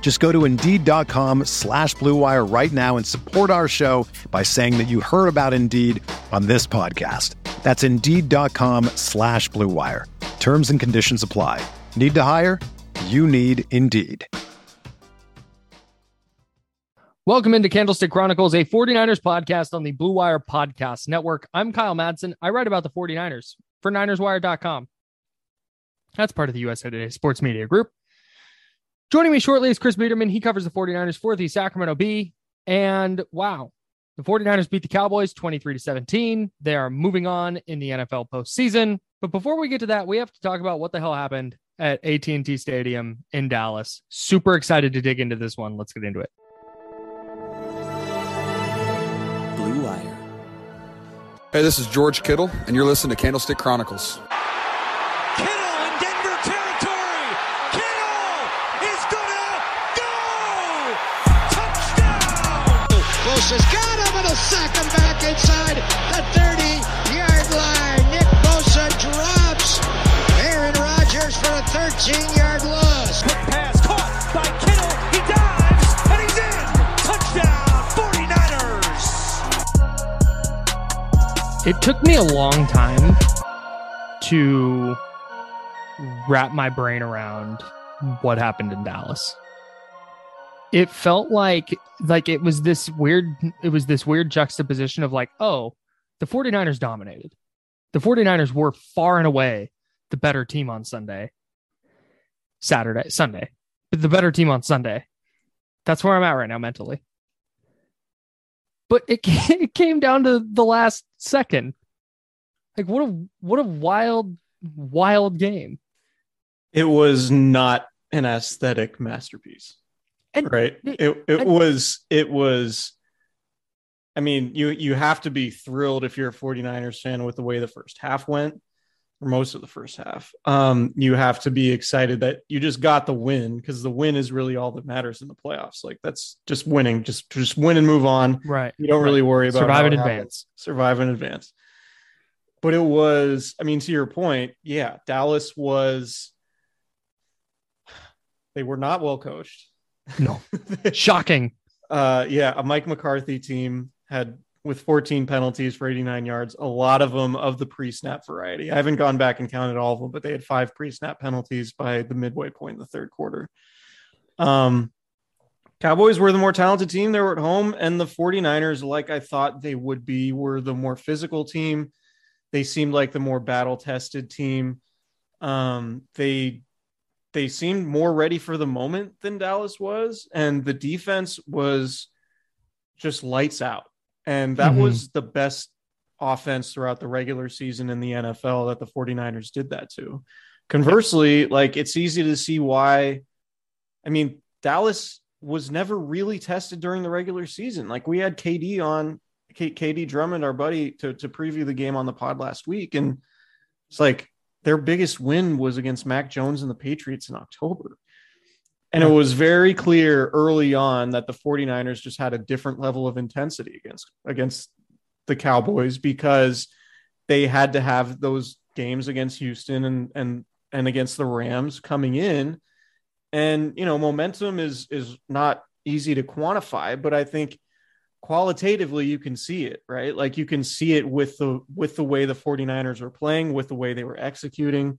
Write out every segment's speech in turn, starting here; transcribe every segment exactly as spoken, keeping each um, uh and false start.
Just go to Indeed.com slash Blue Wire right now and support our show by saying that you heard about Indeed on this podcast. That's Indeed.com slash Blue Wire. Terms and conditions apply. Need to hire? You need Indeed. Welcome into Candlestick Chronicles, a 49ers podcast on the Blue Wire Podcast Network. I'm Kyle Madsen. I write about the 49ers for Niners Wire dot com. That's part of the U S A Today Sports Media Group. Joining me shortly is Chris Biederman. He covers the 49ers for the Sacramento Bee. And wow, the 49ers beat the Cowboys twenty-three to seventeen. They are moving on in the N F L postseason. But before we get to that, we have to talk about what the hell happened at A T and T Stadium in Dallas. Super excited to dig into this one. Let's get into it. Blue Wire. Hey, this is George Kittle, and you're listening to Candlestick Chronicles. Has got him, and he'll sack him back inside the thirty-yard line. Nick Bosa drops. Aaron Rodgers for a thirteen-yard loss. Quick pass caught by Kittle. He dives, and he's in. Touchdown, 49ers. It took me a long time to wrap my brain around what happened in Dallas. It felt like like it was this weird it was this weird juxtaposition of like, oh, the 49ers dominated. The 49ers were far and away the better team on Sunday. Saturday, Sunday. But the better team on Sunday. That's where I'm at right now mentally. But it it came down to the last second. Like what a what a wild wild game. It was not an aesthetic masterpiece. And right. It it and, was it was. I mean, you you have to be thrilled if you're a 49ers fan with the way the first half went, or most of the first half. Um, you have to be excited that you just got the win, because the win is really all that matters in the playoffs. Like that's just winning, just just win and move on. Right. You don't really worry about survive in advance. Survive in advance. But it was, I mean, to your point, yeah, Dallas was. They were not well coached. No. Shocking. Uh, yeah, a Mike McCarthy team had with fourteen penalties for eighty-nine yards, a lot of them of the pre-snap variety. I haven't gone back and counted all of them, but they had five pre-snap penalties by the midway point in the third quarter. Um, Cowboys were the more talented team. They were at home, and the 49ers, like I thought they would be, were the more physical team. They seemed like the more battle-tested team. Um, they... They seemed more ready for the moment than Dallas was, and the defense was just lights out. And that mm-hmm. was the best offense throughout the regular season in the N F L that the 49ers did that to. Conversely, like it's easy to see why. I mean, Dallas was never really tested during the regular season. Like we had K D on K D Drummond, our buddy, to, to preview the game on the pod last week. And it's like, their biggest win was against Mac Jones and the Patriots in October. And it was very clear early on that the 49ers just had a different level of intensity against, against the Cowboys, because they had to have those games against Houston and, and, and against the Rams coming in. And, you know, momentum is, is not easy to quantify, but I think qualitatively you can see it, right? Like you can see it with the with the way the 49ers were playing, with the way they were executing,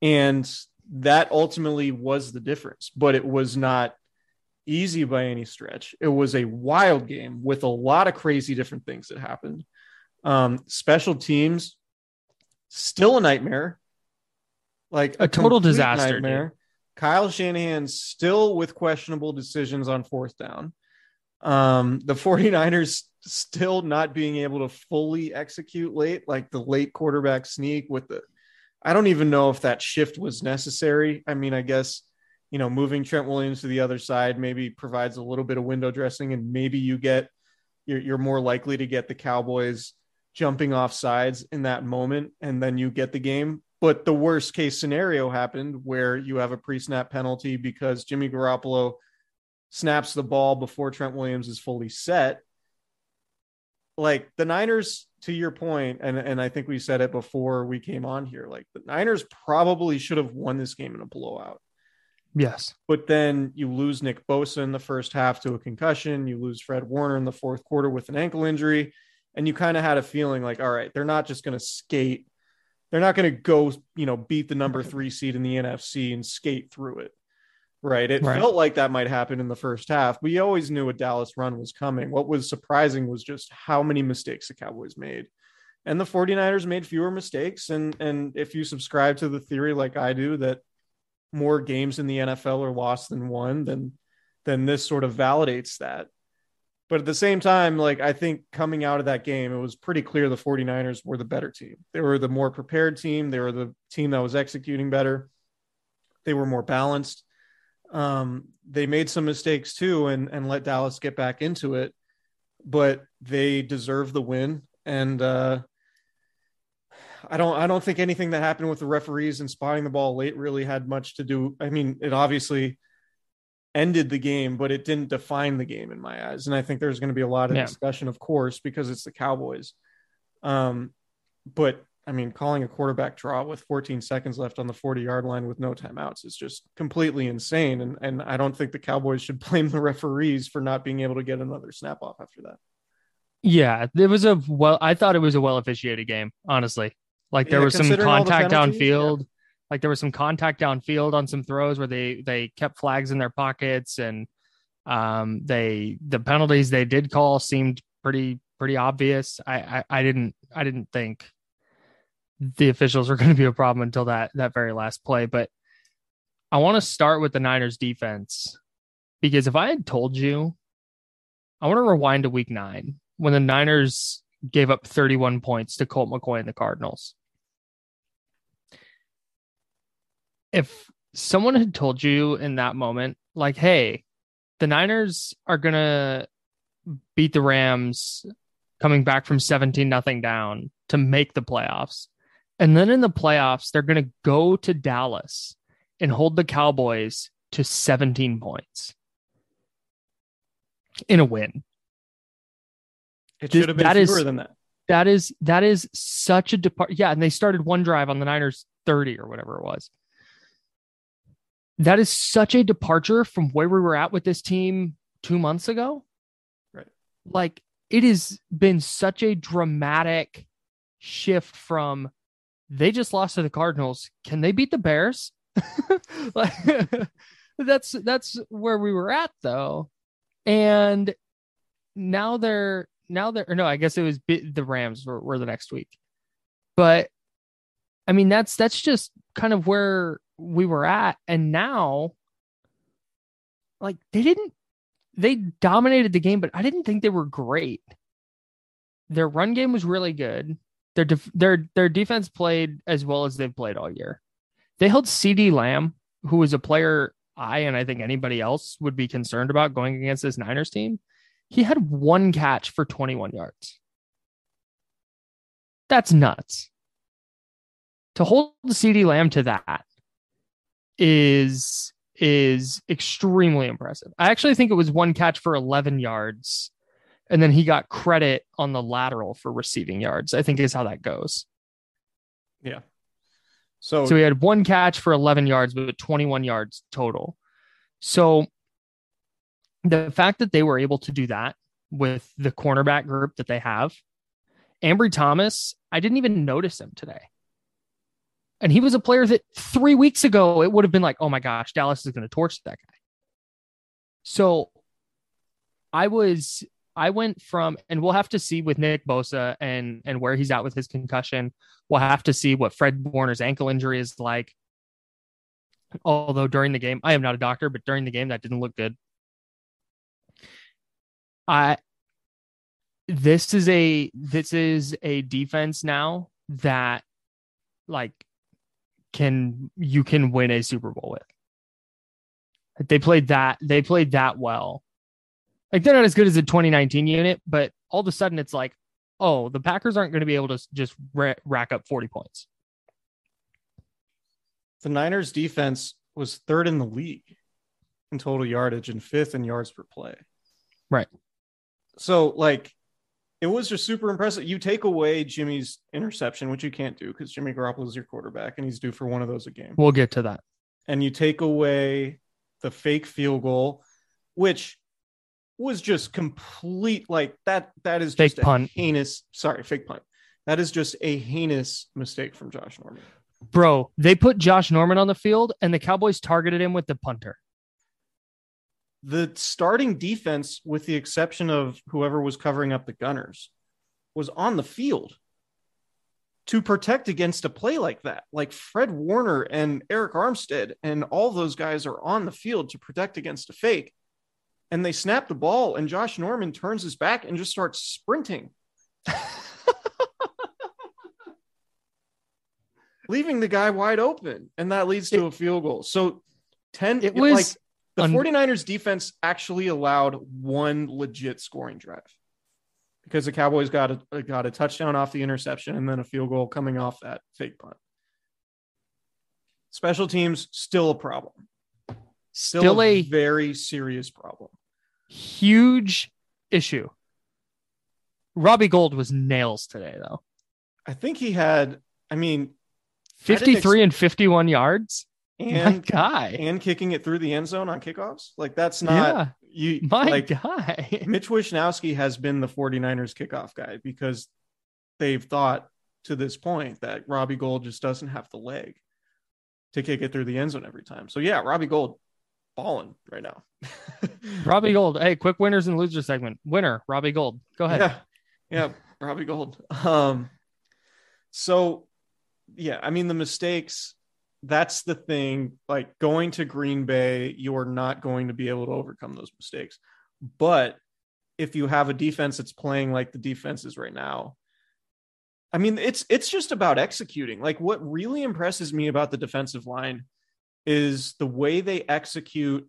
and that ultimately was the difference. But it was not easy by any stretch. It was a wild game with a lot of crazy different things that happened. Um special teams still a nightmare. Like a, a total disaster. Nightmare. Dude. Kyle Shanahan still with questionable decisions on fourth down. Um, the 49ers still not being able to fully execute late, like the late quarterback sneak with the, I don't even know if that shift was necessary. I mean, I guess, you know, moving Trent Williams to the other side maybe provides a little bit of window dressing, and maybe you get, you're, you're more likely to get the Cowboys jumping off sides in that moment, and then you get the game. But the worst case scenario happened where you have a pre-snap penalty because Jimmy Garoppolo snaps the ball before Trent Williams is fully set. Like the Niners, to your point, and, and I think we said it before we came on here, like the Niners probably should have won this game in a blowout. Yes. But then you lose Nick Bosa in the first half to a concussion. You lose Fred Warner in the fourth quarter with an ankle injury. And you kind of had a feeling like, all right, they're not just going to skate. They're not going to go, you know, beat the number three seed in the N F C and skate through it. Right. It right. felt like that might happen in the first half, but you always knew a Dallas run was coming. What was surprising was just how many mistakes the Cowboys made, and the 49ers made fewer mistakes. And, and if you subscribe to the theory, like I do, that more games in the N F L are lost than won, then, then this sort of validates that. But at the same time, like I think coming out of that game, it was pretty clear the 49ers were the better team. They were the more prepared team. They were the team that was executing better. They were more balanced. Um, they made some mistakes too, and, and let Dallas get back into it, but they deserve the win. And, uh, I don't, I don't think anything that happened with the referees and spotting the ball late really had much to do. I mean, it obviously ended the game, but it didn't define the game in my eyes. And I think there's going to be a lot of yeah. discussion, of course, because it's the Cowboys. Um, but I mean, calling a quarterback draw with fourteen seconds left on the forty yard line with no timeouts is just completely insane. And and I don't think the Cowboys should blame the referees for not being able to get another snap off after that. Yeah, it was a well, I thought it was a well officiated game, honestly. Like there yeah, was some contact the downfield, yeah. like there was some contact downfield on some throws where they, they kept flags in their pockets, and um, they, the penalties they did call seemed pretty, pretty obvious. I, I, I didn't, I didn't think the officials were going to be a problem until that that very last play. But I want to start with the Niners defense, because if I had told you, I want to rewind to week nine when the Niners gave up thirty-one points to Colt McCoy and the Cardinals. If someone had told you in that moment, like, hey, the Niners are going to beat the Rams coming back from seventeen nothing down to make the playoffs, and then in the playoffs, they're going to go to Dallas and hold the Cowboys to seventeen points in a win. It should have been fewer than that. That is, that is such a departure. Yeah. And they started one drive on the Niners thirty or whatever it was. That is such a departure from where we were at with this team two months ago. Right. Like it has been such a dramatic shift from they just lost to the Cardinals. Can they beat the Bears? Like, that's, that's where we were at though. And now they're, Now they're or no, I guess it was the Rams were, were the next week, but I mean that's that's just kind of where we were at, and now, like they didn't, they dominated the game, but I didn't think they were great. Their run game was really good. Their def, their their defense played as well as they've played all year. They held CeeDee Lamb, who was a player I and I think anybody else would be concerned about going against this Niners team. He had one catch for twenty-one yards. That's nuts. To hold CeeDee Lamb to that is, is extremely impressive. I actually think it was one catch for eleven yards, and then he got credit on the lateral for receiving yards, I think is how that goes. Yeah. So, so he had one catch for eleven yards, but twenty-one yards total. So the fact that they were able to do that with the cornerback group that they have, Ambry Thomas, I didn't even notice him today. And he was a player that three weeks ago, it would have been like, oh my gosh, Dallas is going to torch that guy. So I was, I went from, and we'll have to see with Nick Bosa and, and where he's at with his concussion. We'll have to see what Fred Warner's ankle injury is like. Although during the game, I am not a doctor, but during the game, that didn't look good. I, this is a, this is a defense now that like can, you can win a Super Bowl with. They played that, they played that well. Like they're not as good as the twenty nineteen unit, but all of a sudden it's like, oh, the Packers aren't going to be able to just ra- rack up forty points. The Niners defense was third in the league in total yardage and fifth in yards per play. Right. So like it was just super impressive. You take away Jimmy's interception, which you can't do because Jimmy Garoppolo is your quarterback and he's due for one of those a game. We'll get to that. And you take away the fake field goal, which was just complete. Like that, that is just fake a punt. heinous, sorry, fake punt. That is just a heinous mistake from Josh Norman. Bro, they put Josh Norman on the field and the Cowboys targeted him with the punter. The starting defense, with the exception of whoever was covering up the Gunners, was on the field to protect against a play like that. Like Fred Warner and Arik Armstead and all those guys are on the field to protect against a fake. And they snap the ball and Josh Norman turns his back and just starts sprinting. Leaving the guy wide open, and that leads to it, a field goal. So ten, it was like the un- 49ers defense actually allowed one legit scoring drive because the Cowboys got a, got a touchdown off the interception and then a field goal coming off that fake punt. Special teams, still a problem. Still, still a, a very serious problem. Huge issue. Robbie Gould was nails today, though. I think he had, I mean... fifty-three and fifty-one yards, and my guy, and kicking it through the end zone on kickoffs. Like that's not yeah, you. My like, guy, Mitch Wishnowsky has been the 49ers kickoff guy because they've thought to this point that Robbie Gould just doesn't have the leg to kick it through the end zone every time. So yeah, Robbie Gould balling right now. Robbie Gould. Hey, quick winners and losers segment. Winner, Robbie Gould. Go ahead. Yeah, yeah, Robbie Gould. Um, so. Yeah, I mean, the mistakes, that's the thing. Like going to Green Bay, you're not going to be able to overcome those mistakes. But if you have a defense that's playing like the defense is right now, I mean, it's it's just about executing. Like what really impresses me about the defensive line is the way they execute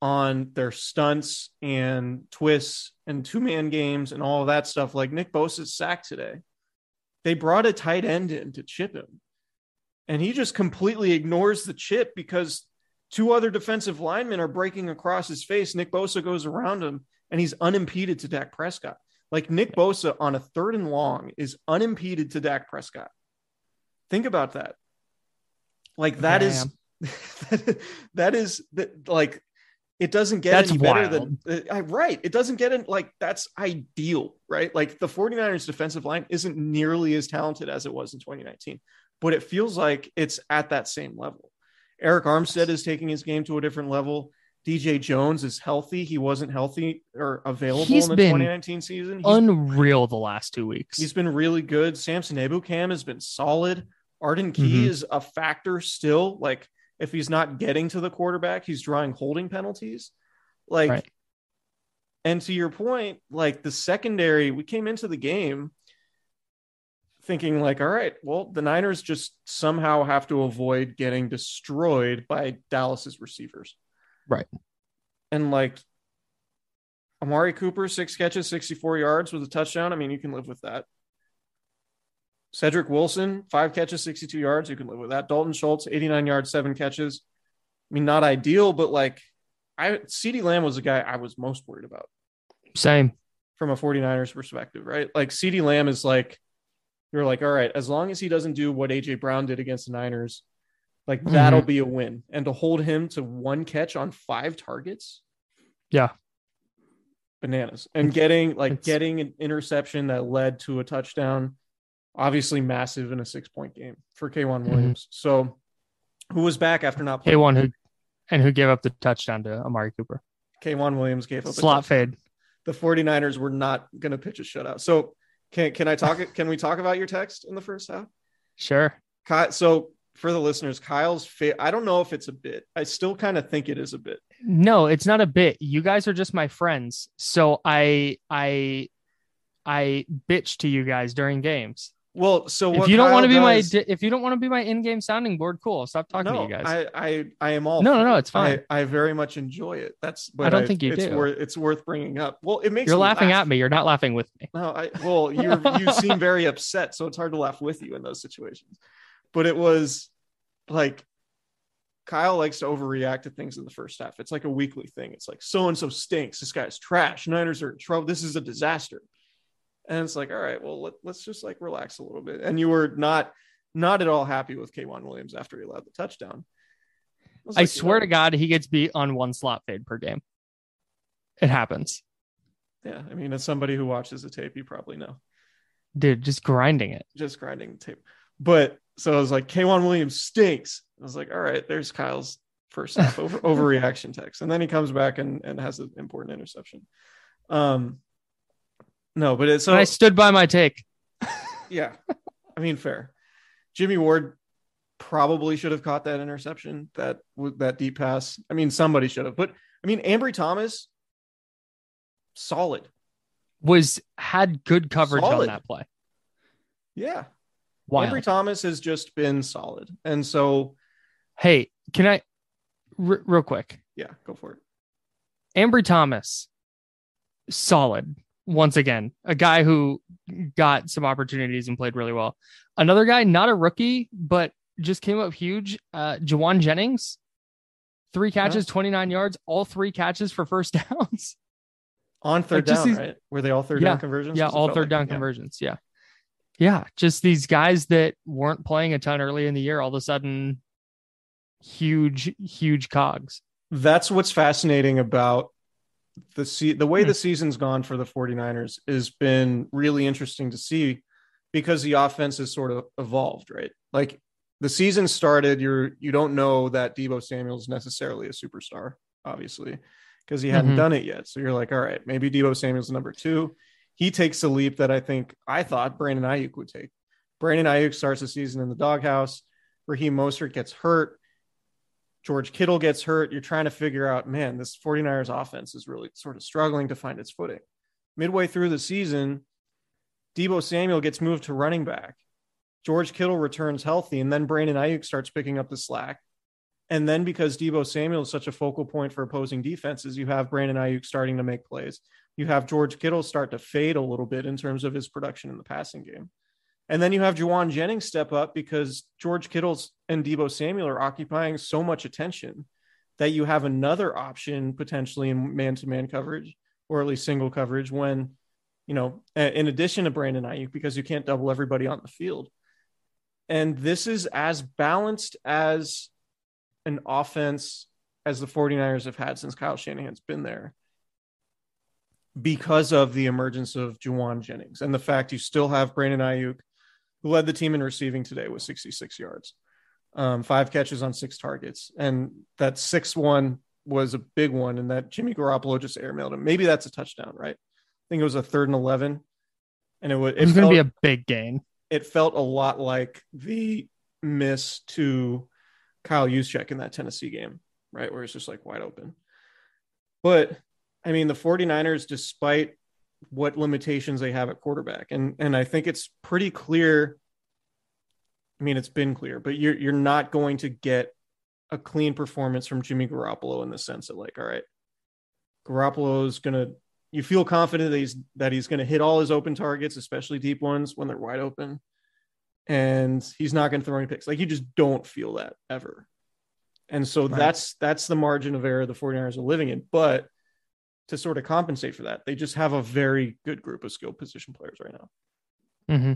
on their stunts and twists and two-man games and all of that stuff. Like Nick Bosa's sack today. They brought a tight end in to chip him, and he just completely ignores the chip because two other defensive linemen are breaking across his face. Nick Bosa goes around him, and he's unimpeded to Dak Prescott. Like Nick Bosa on a third and long is unimpeded to Dak Prescott. Think about that. Like that is, that is that like, it doesn't get that's any better wild. than uh, right. It doesn't get in like that's ideal, right? Like the 49ers defensive line isn't nearly as talented as it was in twenty nineteen, but it feels like it's at that same level. Arik Armstead is taking his game to a different level. D J Jones is healthy. He wasn't healthy or available he's in the twenty nineteen season. He's unreal the last two weeks. He's been really good. Samson Ebukam has been solid. Arden Key mm-hmm. is a factor still. Like, if he's not getting to the quarterback, he's drawing holding penalties. Like, right. And to your point, like the secondary, we came into the game thinking like, all right, well, the Niners just somehow have to avoid getting destroyed by Dallas's receivers. Right. And like Amari Cooper, six catches, sixty-four yards with a touchdown. I mean, you can live with that. Cedric Wilson, five catches, sixty-two yards. You can live with that. Dalton Schultz, eighty-nine yards, seven catches. I mean, not ideal, but like I CeeDee Lamb was the guy I was most worried about. Same. From a 49ers perspective, right? Like CeeDee Lamb is like, you're like, all right, as long as he doesn't do what A J Brown did against the Niners, like mm-hmm. that'll be a win. And to hold him to one catch on five targets. Yeah. Bananas. And getting like it's... getting an interception that led to a touchdown. Obviously massive in a six-point game for K'Waun Williams. Mm-hmm. So who was back after not playing? K'Waun who and who gave up the touchdown to Amari Cooper. K'Waun Williams gave up slot a fade. the 49ers were not going to pitch a shutout. So can can I talk? Can we talk about your text in the first half? Sure. Kyle, so for the listeners, Kyle's fa- I don't know if it's a bit. I still kind of think it is a bit. No, it's not a bit. You guys are just my friends. So I I I bitch to you guys during games. Well, so what if you don't want to be does, my if you don't want to be my in-game sounding board, cool. Stop talking no, to you guys. I, I, I am all no, no, no. It's fine. I, I very much enjoy it. That's but I don't I, think you it's do. Worth, it's worth bringing up. Well, it makes you're me laughing laugh. At me. You're not laughing with me. No, I. Well, you you seem very upset, so it's hard to laugh with you in those situations. But it was like Kyle likes to overreact to things in the first half. It's like a weekly thing. It's like so and so stinks. This guy's trash. Niners are in trouble. This is a disaster. And it's like, all right, well, let, let's just like relax a little bit. And you were not, not at all happy with K'Waun Williams after he allowed the touchdown. I, like, I swear you know, to God, he gets beat on one slot fade per game. It happens. Yeah. I mean, as somebody who watches the tape, you probably know. Dude, just grinding it. Just grinding the tape. But so I was like, K'Waun Williams stinks. I was like, all right, there's Kyle's first half over, overreaction text. And then he comes back and, and has an important interception. Um, No, but it's so I stood by my take. Yeah. I mean, fair. Jimmy Ward probably should have caught that interception, that that deep pass. I mean, somebody should have. But I mean, Ambry Thomas, solid. Was had good coverage solid. on that play. Yeah. Wild. Ambry Thomas has just been solid. And so hey, can I r- real quick? Yeah, go for it. Ambry Thomas, solid. Once again, a guy who got some opportunities and played really well. Another guy, not a rookie, but just came up huge. Uh, Jauan Jennings, three catches, yeah. twenty-nine yards, all three catches for first downs. On third like down, these, right? Were they all third yeah, down conversions? Yeah, all third like, down yeah. conversions. Yeah. Yeah. Just these guys that weren't playing a ton early in the year, all of a sudden, huge, huge cogs. That's what's fascinating about the se- the way the season's gone for the 49ers has been really interesting to see because the offense has sort of evolved, right? Like the season started, you're, you don't know that Deebo Samuel is necessarily a superstar, obviously, because he hadn't mm-hmm. done it yet. So you're like, all right, maybe Deebo Samuel's number two. He takes a leap that I think I thought Brandon Aiyuk would take. Brandon Aiyuk starts the season in the doghouse. Raheem Mostert gets hurt. George Kittle gets hurt. You're trying to figure out, man, this 49ers offense is really sort of struggling to find its footing. Midway through the season, Deebo Samuel gets moved to running back. George Kittle returns healthy, and then Brandon Aiyuk starts picking up the slack. And then because Deebo Samuel is such a focal point for opposing defenses, you have Brandon Aiyuk starting to make plays. You have George Kittle start to fade a little bit in terms of his production in the passing game. And then you have Jauan Jennings step up because George Kittle and Deebo Samuel are occupying so much attention that you have another option potentially in man-to-man coverage or at least single coverage when, you know, in addition to Brandon Aiyuk, because you can't double everybody on the field. And this is as balanced as an offense as the 49ers have had since Kyle Shanahan's been there, because of the emergence of Jauan Jennings and the fact you still have Brandon Aiyuk, who led the team in receiving today with sixty-six yards, um, five catches on six targets. And that sixth one was a big one. And that Jimmy Garoppolo just airmailed him. Maybe that's a touchdown, right? I think it was a third and eleven. And it was, it was going to be a big gain. It felt a lot like the miss to Kyle Juszczyk in that Tennessee game, right? Where it's just like wide open. But I mean, the 49ers, despite what limitations they have at quarterback. And, and I think it's pretty clear. I mean, it's been clear, but you're, you're not going to get a clean performance from Jimmy Garoppolo in the sense that like, all right, Garoppolo's going to, you feel confident that he's, that he's going to hit all his open targets, especially deep ones when they're wide open, and he's not going to throw any picks. Like you just don't feel that ever. And so right. that's, that's the margin of error the 49ers are living in. But to sort of compensate for that, they just have a very good group of skilled position players right now. Mm-hmm.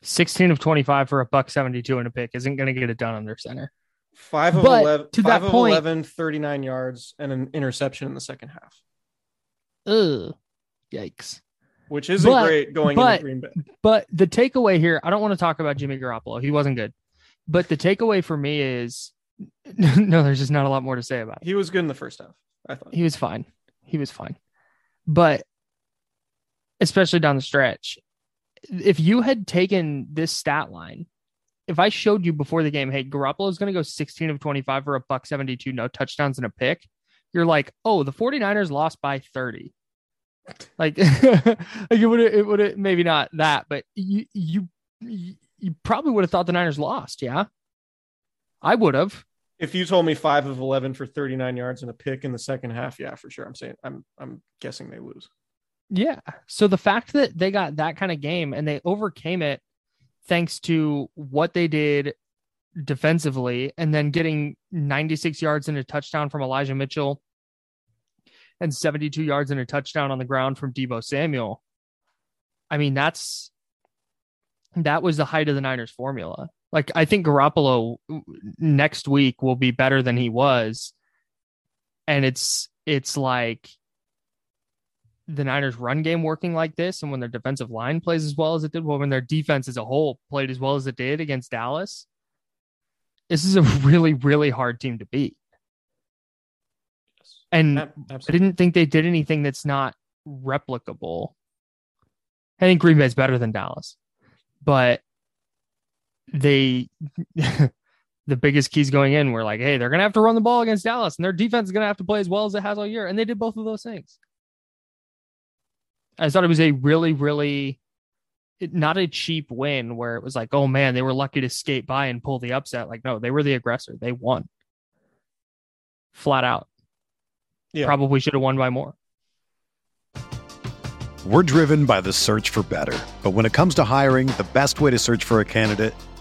sixteen of twenty-five for a buck seventy-two and a pick isn't going to get it done under center. Five of but eleven, to five that of point, eleven, thirty-nine yards and an interception in the second half. Ugh, yikes! Which isn't but, great going but, into Green Bay. But the takeaway here, I don't want to talk about Jimmy Garoppolo. He wasn't good. But the takeaway for me is no, there's just not a lot more to say about it. He was good in the first half. I thought he was fine. He was fine. But especially down the stretch, if you had taken this stat line, if I showed you before the game, hey, Garoppolo is going to go sixteen of twenty-five for a buck seventy-two, no touchdowns and a pick, you're like, oh, the 49ers lost by thirty. Like, like it would it would have maybe not that, but you you you probably would have thought the Niners lost. Yeah, I would have. If you told me five of eleven for thirty-nine yards and a pick in the second half, yeah, for sure. I'm saying I'm I'm guessing they lose. Yeah. So the fact that they got that kind of game and they overcame it thanks to what they did defensively, and then getting ninety-six yards and a touchdown from Elijah Mitchell and seventy-two yards and a touchdown on the ground from Deebo Samuel. I mean, that's, that was the height of the Niners formula. Like, I think Garoppolo next week will be better than he was. And it's, it's like the Niners run game working like this. And when their defensive line plays as well as it did, well, when their defense as a whole played as well as it did against Dallas, this is a really, really hard team to beat. And absolutely. I didn't think they did anything that's not replicable. I think Green Bay is better than Dallas, but they, the biggest keys going in were like, hey, they're going to have to run the ball against Dallas and their defense is going to have to play as well as it has all year. And they did both of those things. I thought it was a really, really not a cheap win where it was like, oh man, they were lucky to skate by and pull the upset. Like, no, they were the aggressor. They won flat out. Yeah. Probably should have won by more. We're driven by the search for better. But when it comes to hiring, the best way to search for a candidate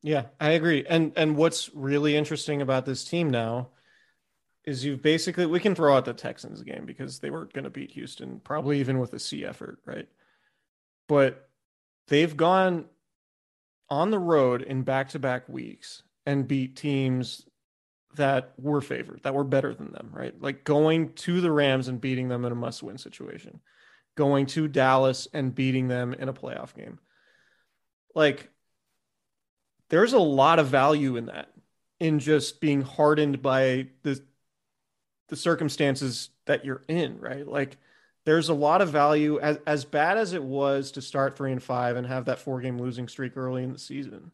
Yeah, I agree. And and what's really interesting about this team now is you've basically, we can throw out the Texans game because they weren't going to beat Houston, probably even with a C effort, right? But they've gone on the road in back-to-back weeks and beat teams that were favored, that were better than them, right? Like going to the Rams and beating them in a must-win situation, going to Dallas and beating them in a playoff game. Like, there's a lot of value in that, in just being hardened by the the circumstances that you're in, right? Like there's a lot of value, as, as bad as it was to start three and five and have that four game losing streak early in the season.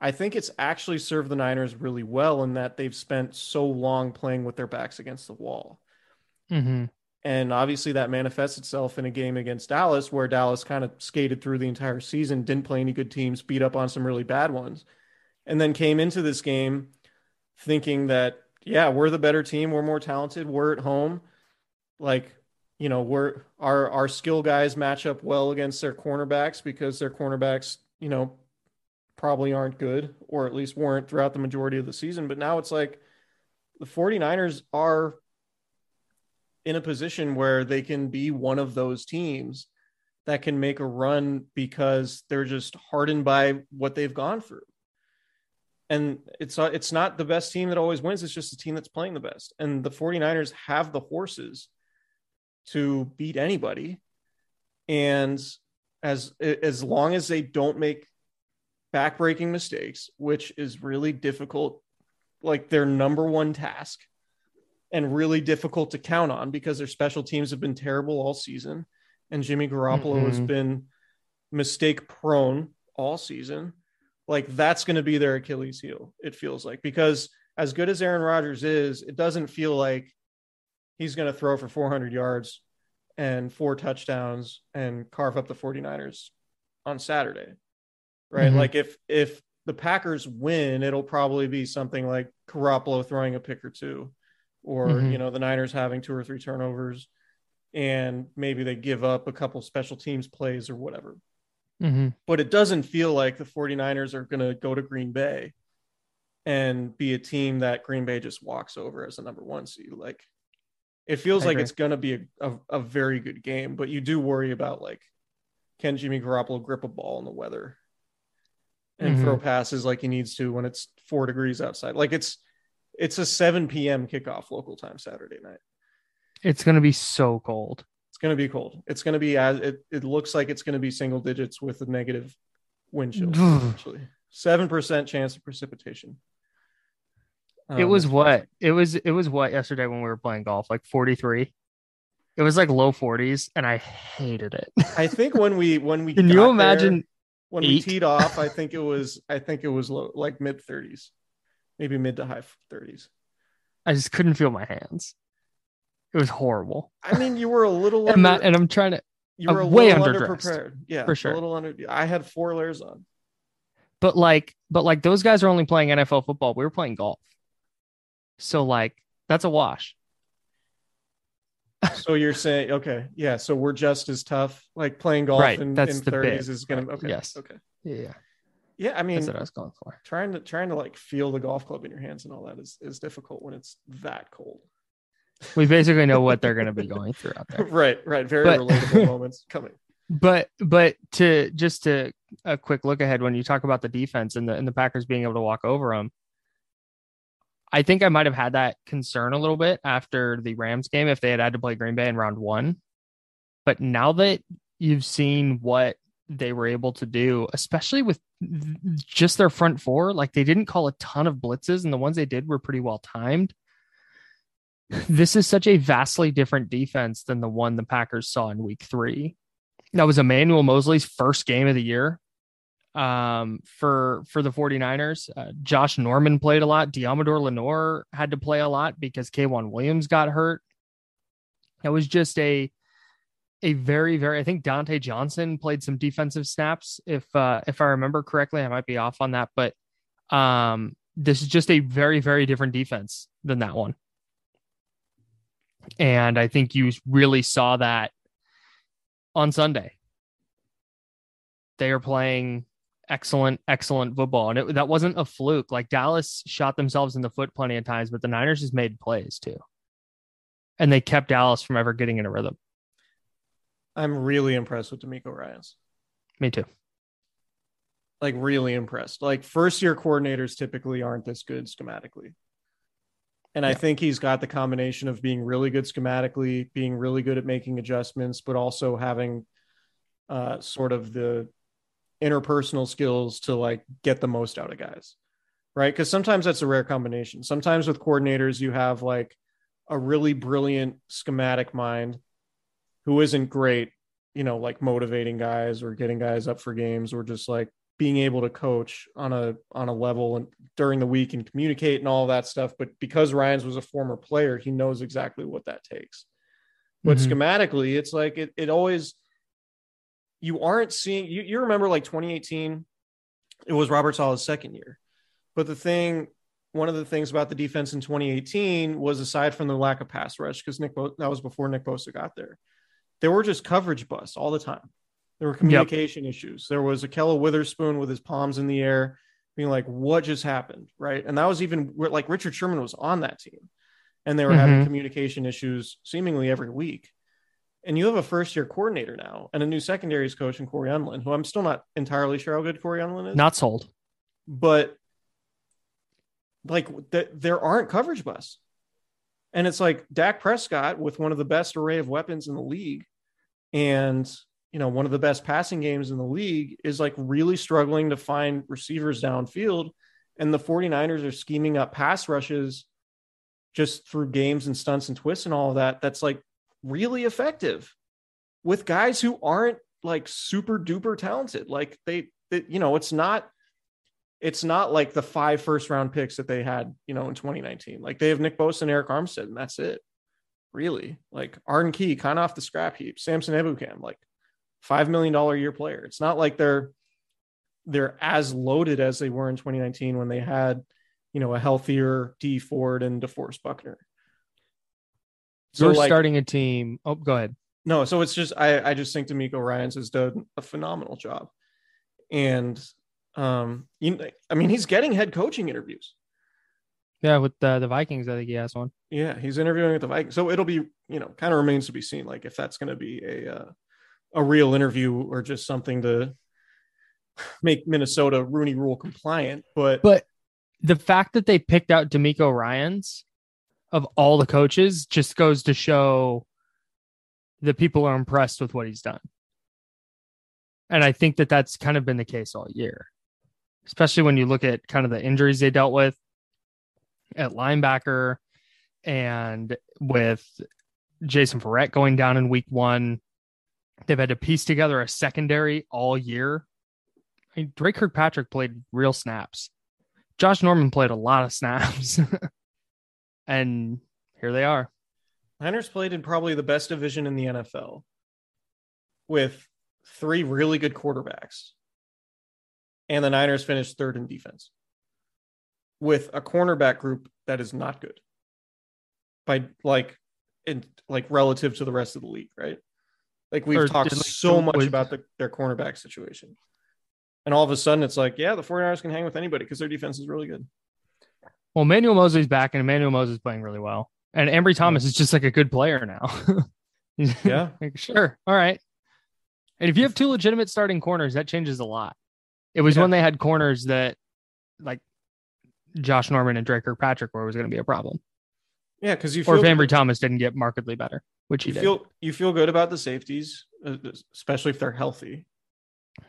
I think it's actually served the Niners really well in that they've spent so long playing with their backs against the wall. Mm-hmm. And obviously that manifests itself in a game against Dallas, where Dallas kind of skated through the entire season, didn't play any good teams, beat up on some really bad ones, and then came into this game thinking that, yeah, we're the better team. We're more talented. We're at home. Like, you know, we're our, our skill guys match up well against their cornerbacks because their cornerbacks, you know, probably aren't good, or at least weren't throughout the majority of the season. But now it's like the 49ers are in a position where they can be one of those teams that can make a run because they're just hardened by what they've gone through. And it's not, it's not the best team that always wins. It's just the team that's playing the best. And the 49ers have the horses to beat anybody. And as, as long as they don't make backbreaking mistakes, which is really difficult, like their number one task and really difficult to count on because their special teams have been terrible all season. And Jimmy Garoppolo mm-hmm. has been mistake prone all season. Like, that's going to be their Achilles heel, it feels like, because as good as Aaron Rodgers is, it doesn't feel like he's going to throw for four hundred yards and four touchdowns and carve up the 49ers on Saturday, right? Mm-hmm. Like, if if the Packers win, it'll probably be something like Garoppolo throwing a pick or two, or, mm-hmm. you know, the Niners having two or three turnovers, and maybe they give up a couple special teams plays or whatever. Mm-hmm. But it doesn't feel like the 49ers are going to go to Green Bay and be a team that Green Bay just walks over as the number one seed. Like, it feels I like agree. It's going to be a, a, a very good game, but you do worry about, like, can Jimmy Garoppolo grip a ball in the weather and mm-hmm. throw passes like he needs to when it's four degrees outside? Like, it's, it's a seven p.m. kickoff local time Saturday night. It's going to be so cold. Going to be cold. It's going to be as it, it looks like it's going to be single digits with a negative wind chill. Actually, seven percent chance of precipitation. Um, it was what it was. It was what yesterday when we were playing golf, like forty-three. It was like low forties, and I hated it. I think when we when we can got you imagine there, when eight? we teed off? I think it was. I think it was low, like mid thirties, maybe mid to high thirties. I just couldn't feel my hands. It was horrible. I mean, you were a little and, under, not, and I'm trying to. You were I'm a little way underprepared. Yeah, for sure. A little under. I had four layers on. But like, but like, those guys are only playing N F L football. We were playing golf, so like, that's a wash. So you're saying, okay, yeah. So we're just as tough. Like, playing golf right, in that's in the thirties bit. Is gonna. Okay. Yes. Okay. Yeah. Yeah. I mean, that's what I was going for. Trying to trying to like feel the golf club in your hands and all that is is difficult when it's that cold. We basically know what they're going to be going through out there. Right, right. Very but, relatable moments coming. But but to just to a quick look ahead, when you talk about the defense and the and the Packers being able to walk over them, I think I might have had that concern a little bit after the Rams game if they had had to play Green Bay in round one. But now that you've seen what they were able to do, especially with just their front four, like they didn't call a ton of blitzes, and the ones they did were pretty well timed. This is such a vastly different defense than the one the Packers saw in week three. That was Emmanuel Moseley's first game of the year um, for, for the 49ers. Uh, Josh Norman played a lot. Diamador Lenore had to play a lot because K'Waun Williams got hurt. It was just a, a very, very, I think Dante Johnson played some defensive snaps. If, uh, if I remember correctly, I might be off on that, but um, this is just a very, very different defense than that one. And I think you really saw that on Sunday. They are playing excellent, excellent football. And it, that wasn't a fluke. Like, Dallas shot themselves in the foot plenty of times, but the Niners just made plays too. And they kept Dallas from ever getting in a rhythm. I'm really impressed with D'Amico Ryans. Me too. Like, really impressed. Like, first year coordinators typically aren't this good schematically. And yeah. I think he's got the combination of being really good schematically, being really good at making adjustments, but also having uh, sort of the interpersonal skills to like get the most out of guys, right? Because sometimes that's a rare combination. Sometimes with coordinators, you have like a really brilliant schematic mind who isn't great, you know, like motivating guys or getting guys up for games or just like being able to coach on a on a level and during the week and communicate and all that stuff. But because Ryans was a former player, he knows exactly what that takes. But mm-hmm. schematically, it's like it it always you aren't seeing you, you remember like twenty eighteen, it was Robert Sala's second year. But the thing, one of the things about the defense in twenty eighteen was, aside from the lack of pass rush, because Nick Bo- that was before Nick Bosa got there, there were just coverage busts all the time. There were communication yep. issues. There was Akella Witherspoon with his palms in the air being like, what just happened? Right. And that was even like Richard Sherman was on that team and they were mm-hmm. having communication issues seemingly every week. And you have a first year coordinator now and a new secondaries coach in Corey Unlin, who I'm still not entirely sure how good Corey Unlin is. Not sold. But like th- there aren't coverage busts. And it's like Dak Prescott with one of the best array of weapons in the league and, you know, one of the best passing games in the league is like really struggling to find receivers downfield. And the 49ers are scheming up pass rushes just through games and stunts and twists and all of that. That's like really effective with guys who aren't like super duper talented. Like they, they you know, it's not, it's not like the five first round picks that they had, you know, in twenty nineteen, like they have Nick Bosa and Arik Armstead and that's it really. Like Arden Key kind of off the scrap heap, Samson Ebukam, like five million dollars a year player. It's not like they're, they're as loaded as they were in twenty nineteen when they had, you know, a healthier Dee Ford and DeForest Buckner. So you're like, starting a team. Oh, go ahead. No. So it's just, I, I just think D'Amico Ryans has done a phenomenal job. And, Um, you, I mean, he's getting head coaching interviews. Yeah, with uh, the Vikings, I think he has one. Yeah, he's interviewing with the Vikings, so it'll be, you know, kind of remains to be seen, like if that's going to be a uh, a real interview or just something to make Minnesota Rooney Rule compliant. But but the fact that they picked out D'Amico Ryans of all the coaches just goes to show that people are impressed with what he's done, and I think that that's kind of been the case all year. Especially when you look at kind of the injuries they dealt with at linebacker and with Jason Verrett going down in week one, they've had to piece together a secondary all year. I mean, Drake Kirkpatrick played real snaps. Josh Norman played a lot of snaps and here they are. Niners played in probably the best division in the N F L with three really good quarterbacks. And the Niners finished third in defense with a cornerback group that is not good by like, in like relative to the rest of the league, right? Like we've or talked so much about the, their cornerback situation. And all of a sudden it's like, yeah, the 49ers can hang with anybody because their defense is really good. Well, Emmanuel Moseley's back and Emmanuel Moseley's playing really well. And Ambry Thomas yeah. is just like a good player now. yeah. Like, sure. All right. And if you have two legitimate starting corners, that changes a lot. It was yeah. when they had corners that, like, Josh Norman and Drake Kirkpatrick were was going to be a problem. Yeah, because you feel... Or if Ambry Thomas didn't get markedly better, which you he did. Feel, you feel good about the safeties, especially if they're healthy.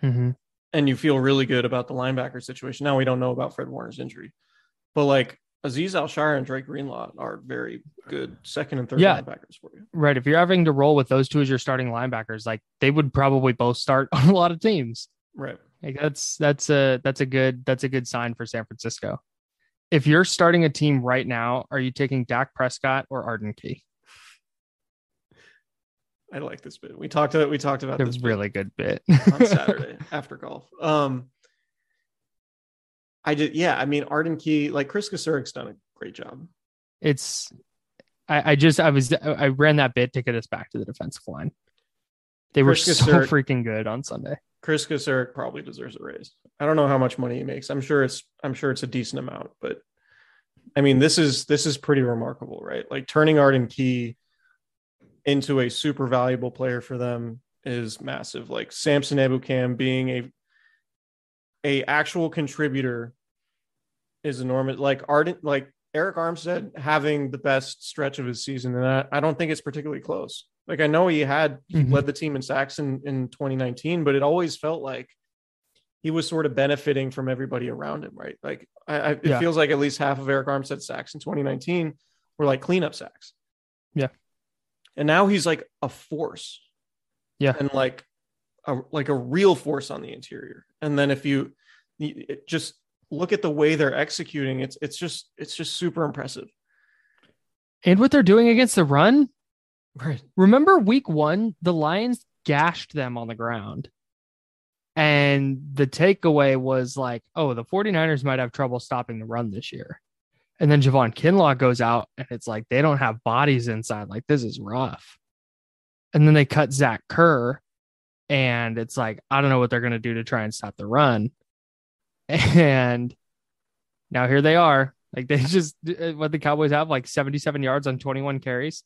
Mm-hmm. And you feel really good about the linebacker situation. Now we don't know about Fred Warner's injury. But, like, Azeez Al-Shire and Drake Greenlaw are very good second and third yeah. linebackers for you. Right. If you're having to roll with those two as your starting linebackers, like, they would probably both start on a lot of teams. Right. Like that's that's a that's a good that's a good sign for San Francisco. If you're starting a team right now, are you taking Dak Prescott or Arden Key? I like this bit. We talked about we talked about this really bit good bit on Saturday after golf. Um, I did yeah. I mean Arden Key, like Chris Kasurik's done a great job. It's I, I just I was I ran that bit to get us back to the defensive line. They Chris were so Kasurik. freaking good on Sunday. Chris Kasurik probably deserves a raise. I don't know how much money he makes. I'm sure it's I'm sure it's a decent amount, but I mean, this is this is pretty remarkable, right? Like turning Arden Key into a super valuable player for them is massive. Like Samson Ebukam being a a actual contributor is enormous. Like Arden, like Arik Armstead having the best stretch of his season, and I, I don't think it's particularly close. Like I know he had he mm-hmm. led the team in sacks in, in twenty nineteen, but it always felt like he was sort of benefiting from everybody around him, right? Like I, I, it yeah. feels like at least half of Arik Armstead's sacks in twenty nineteen were like cleanup sacks. Yeah, and now he's like a force. Yeah, and like a like a real force on the interior. And then if you, you it just look at the way they're executing, it's it's just it's just super impressive. And what they're doing against the run. Right. Remember week one, the Lions gashed them on the ground. And the takeaway was like, oh, the 49ers might have trouble stopping the run this year. And then Javon Kinlaw goes out and it's like, they don't have bodies inside. Like, this is rough. And then they cut Zach Kerr and it's like, I don't know what they're going to do to try and stop the run. And now here they are. Like they just, what the Cowboys have like seventy-seven yards on twenty-one carries.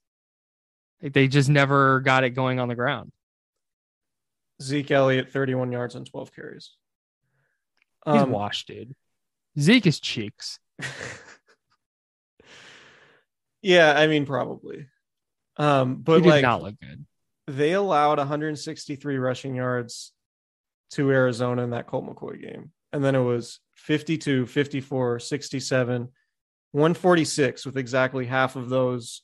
They just never got it going on the ground. Zeke Elliott, thirty-one yards on twelve carries. Um, He's washed, dude. Zeke is cheeks. Yeah, I mean, probably. Um, but he did like, not look good. They allowed one hundred sixty-three rushing yards to Arizona in that Colt McCoy game. And then it was fifty-two, fifty-four, sixty-seven, one forty-six, with exactly half of those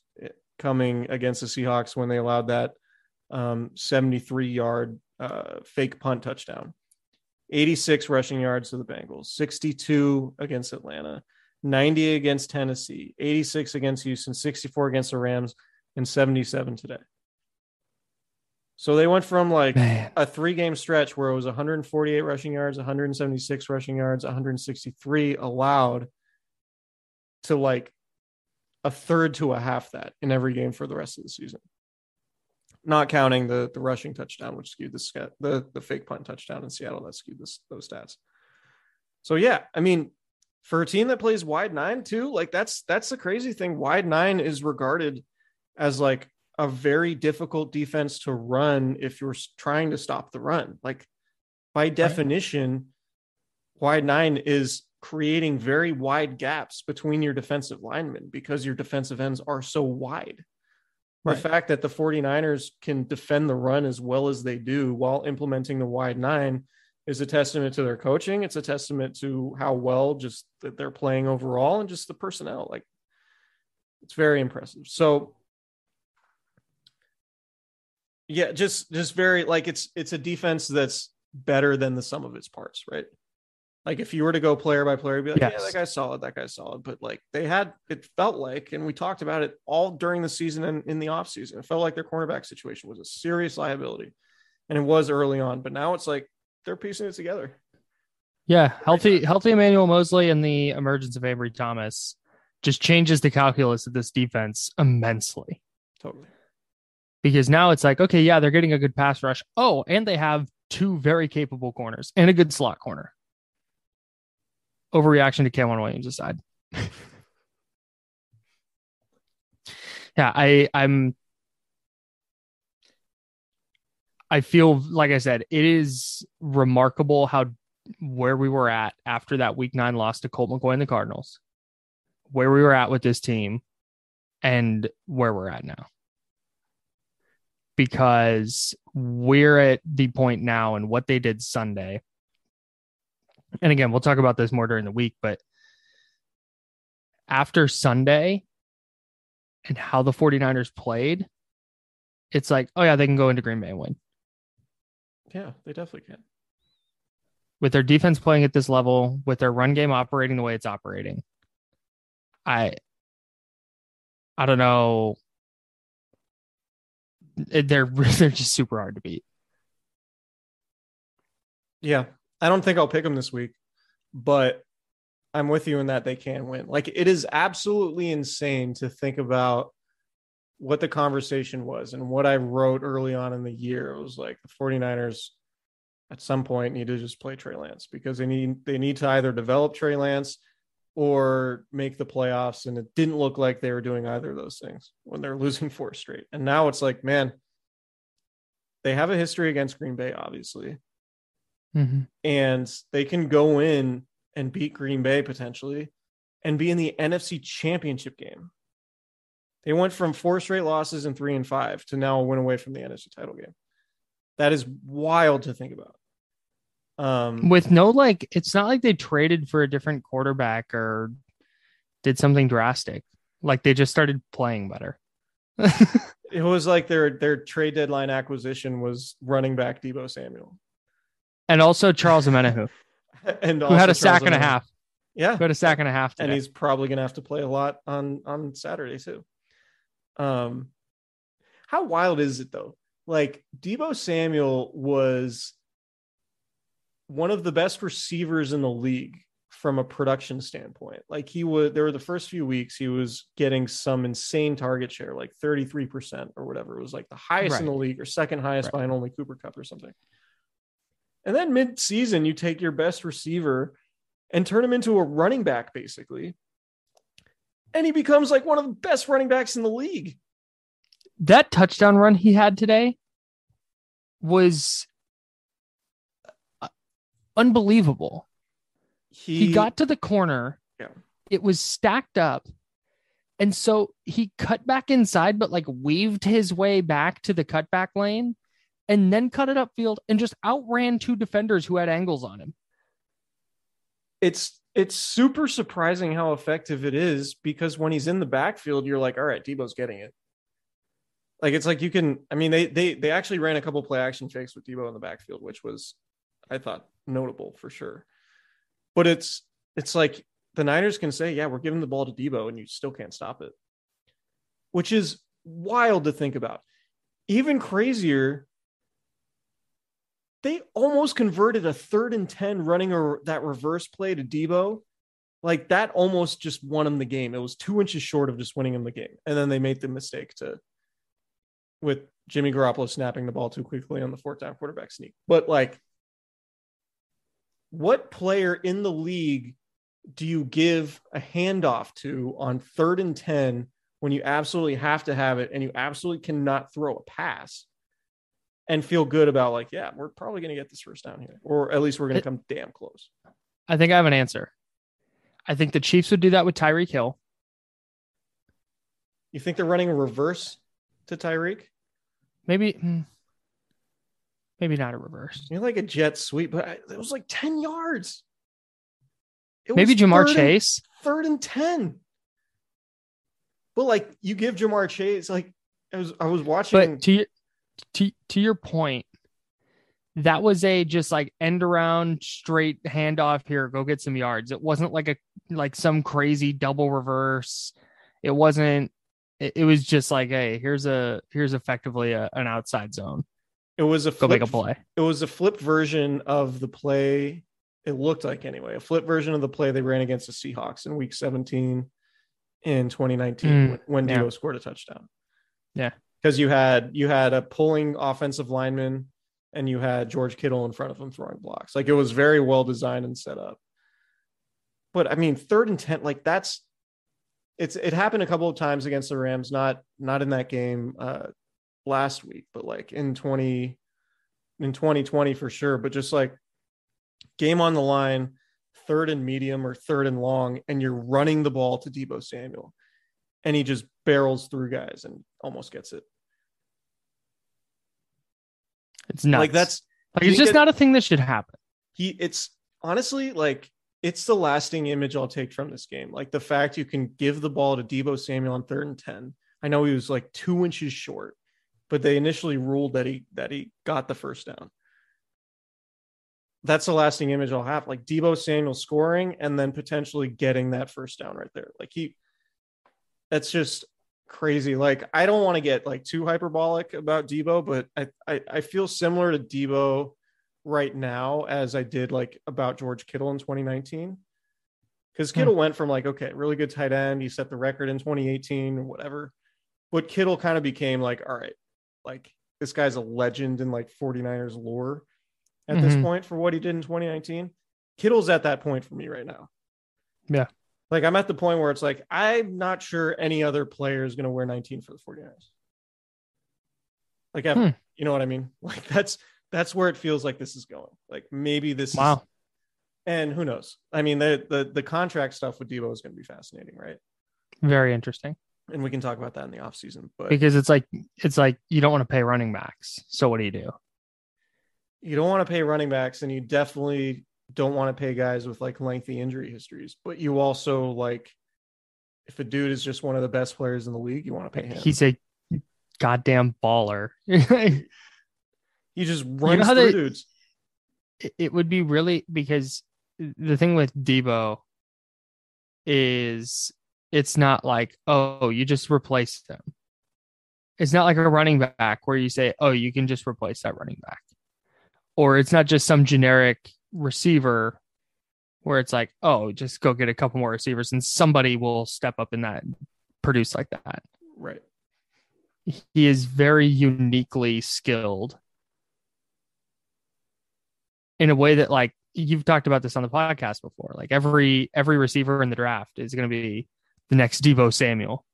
coming against the Seahawks when they allowed that um, seventy-three-yard uh, fake punt touchdown. eighty-six rushing yards to the Bengals, sixty-two against Atlanta, ninety against Tennessee, eighty-six against Houston, sixty-four against the Rams, and seventy-seven today. So they went from like Man. a three-game stretch where it was one hundred forty-eight rushing yards, one hundred seventy-six rushing yards, one hundred sixty-three allowed, to like a third to a half that in every game for the rest of the season. Not counting the the rushing touchdown, which skewed the the, the fake punt touchdown in Seattle that skewed this, those stats. So yeah, I mean, for a team that plays wide nine too, like that's that's the crazy thing. Wide nine is regarded as like a very difficult defense to run if you're trying to stop the run. Like by definition, right. Wide nine is creating very wide gaps between your defensive linemen because your defensive ends are so wide. Right. The fact that the 49ers can defend the run as well as they do while implementing the wide nine is a testament to their coaching. It's a testament to how well just that they're playing overall and just the personnel. Like it's very impressive. So yeah, just just very like it's it's a defense that's better than the sum of its parts, right? Like if you were to go player by player, you'd be like, yes. yeah, that guy's solid, that guy's solid. But like they had, it felt like, and we talked about it all during the season and in the offseason, it felt like their cornerback situation was a serious liability. And it was early on, but now it's like they're piecing it together. Yeah, healthy, healthy Emmanuel Moseley and the emergence of Ambry Thomas just changes the calculus of this defense immensely. Totally. Because now it's like, okay, yeah, they're getting a good pass rush. Oh, and they have two very capable corners and a good slot corner. Overreaction to K'Waun Williams aside. yeah, I, I'm. I feel like I said, it is remarkable how where we were at after that week nine loss to Colt McCoy and the Cardinals, where we were at with this team and where we're at now. Because we're at the point now and what they did Sunday. And again, we'll talk about this more during the week, but after Sunday and how the 49ers played, it's like, oh yeah, they can go into Green Bay and win. Yeah, they definitely can. With their defense playing at this level, with their run game operating the way it's operating. I, I don't know. They're they're just super hard to beat. Yeah, I don't think I'll pick them this week, but I'm with you in that they can win. Like it is absolutely insane to think about what the conversation was and what I wrote early on in the year. It was like the 49ers at some point need to just play Trey Lance because they need they need to either develop Trey Lance or make the playoffs, and it didn't look like they were doing either of those things when they're losing four straight. And now it's like, man, they have a history against Green Bay, obviously, mm-hmm. and they can go in and beat Green Bay potentially and be in the N F C Championship game. They went from four straight losses and three and five to now a win away from the N F C title game. That is wild to think about. Um, with no, like, it's not like they traded for a different quarterback or did something drastic. Like they just started playing better. It was like their, their trade deadline acquisition was running back Deebo Samuel. And also Charles Omenihu, and also who had a Charles sack Omenihu. and a half. Yeah. Who had a sack and a half. Today. And he's probably going to have to play a lot on, on Saturday too. Um, how wild is it though? Like Deebo Samuel was one of the best receivers in the league from a production standpoint. Like he would, there were the first few weeks he was getting some insane target share, like thirty-three percent or whatever. It was like the highest right. in the league or second highest right. behind only Cooper Kupp or something. And then mid season, you take your best receiver and turn him into a running back basically. And he becomes like one of the best running backs in the league. That touchdown run he had today was unbelievable. He, he got to the corner. Yeah. It was stacked up. And so he cut back inside, but like weaved his way back to the cutback lane and then cut it upfield and just outran two defenders who had angles on him. It's it's super surprising how effective it is, because when he's in the backfield, you're like, all right, Deebo's getting it. Like, it's like you can, I mean, they they they actually ran a couple play action fakes with Deebo in the backfield, which was, I thought, notable for sure. But it's it's like the Niners can say, yeah, we're giving the ball to Deebo and you still can't stop it, which is wild to think about. Even crazier, they almost converted a third and ten running a, that reverse play to Deebo. Like, that almost just won him the game. It was two inches short of just winning him the game. And then they made the mistake to with Jimmy Garoppolo snapping the ball too quickly on the fourth down quarterback sneak. But like, what player in the league do you give a handoff to on third and ten when you absolutely have to have it and you absolutely cannot throw a pass and feel good about like, yeah, we're probably going to get this first down here, or at least we're going to come damn close? I think I have an answer. I think the Chiefs would do that with Tyreek Hill. You think they're running a reverse to Tyreek? Maybe, maybe not a reverse. You're like a jet sweep, but I, it was like ten yards. It Maybe Jamar third Chase and, third and ten. But like, you give Jamar Chase, like I was, I was watching. But to, to, to your point, that was a just like end around straight handoff here. Go get some yards. It wasn't like a, like some crazy double reverse. It wasn't, it, it was just like, hey, here's a, here's effectively a, an outside zone. It was a flip, go make a play. It was a flip version of the play. It looked like, anyway, a flip version of the play they ran against the Seahawks in week seventeen in twenty nineteen mm, when, when yeah. Deebo scored a touchdown. Yeah. Because you had you had a pulling offensive lineman and you had George Kittle in front of him throwing blocks. Like, it was very well designed and set up. But I mean, third and ten, like that's it's it happened a couple of times against the Rams, not not in that game uh, last week, but like in twenty in twenty twenty for sure. But just like, game on the line, third and medium or third and long, and you're running the ball to Deebo Samuel, and he just barrels through guys and almost gets it. It's nuts. Like, that's like, it's just get, not a thing that should happen. He, it's honestly like, it's the lasting image I'll take from this game. Like, the fact you can give the ball to Deebo Samuel on third and ten. I know he was like two inches short, but they initially ruled that he that he got the first down. That's the lasting image I'll have. Like, Deebo Samuel scoring and then potentially getting that first down right there. Like, he, that's just crazy. Like, I don't want to get like too hyperbolic about Deebo, but I, I, I feel similar to Deebo right now as I did like about George Kittle in twenty nineteen. Cause Kittle hmm. went from like, okay, really good tight end. He set the record in twenty eighteen or whatever, but Kittle kind of became like, all right, like this guy's a legend in like forty-niners lore at mm-hmm. this point for what he did in twenty nineteen. Kittle's at that point for me right now. Yeah. Like, I'm at the point where it's like, I'm not sure any other player is going to wear nineteen for the forty-niners. Like, hmm. you know what I mean? Like, that's, that's where it feels like this is going. Like, maybe this wow. is, and who knows? I mean, the, the, the contract stuff with Deebo is going to be fascinating, right? Very interesting. And we can talk about that in the off season, but because it's like, it's like, you don't want to pay running backs. So what do you do? You don't want to pay running backs, and you definitely don't want to pay guys with like lengthy injury histories, but you also like, if a dude is just one of the best players in the league, you want to pay him. He's a goddamn baller. He just runs you know through they, dudes. It would be really, because the thing with Deebo is it's not like, oh, you just replace them. It's not like a running back where you say, oh, you can just replace that running back. Or it's not just some generic receiver where it's like, oh, just go get a couple more receivers and somebody will step up in that, produce like that. Right. He is very uniquely skilled in a way that, like, you've talked about this on the podcast before. Like, every every receiver in the draft is going to be the next Deebo Samuel.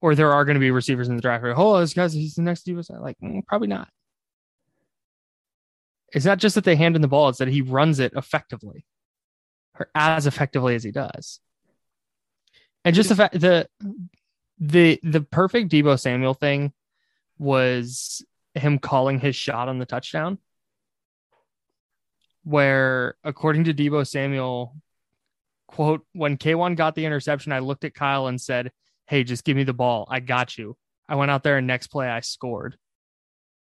Or there are going to be receivers in the draft where, oh, this guy's he's the next Deebo Samuel. Like, mm, probably not. It's not just that they hand him the ball, it's that he runs it effectively, or as effectively as he does. And just the fact the the the perfect Deebo Samuel thing was him calling his shot on the touchdown, where according to Deebo Samuel, quote, when K'Waun got the interception, I looked at Kyle and said, hey, just give me the ball. I got you. I went out there and next play I scored.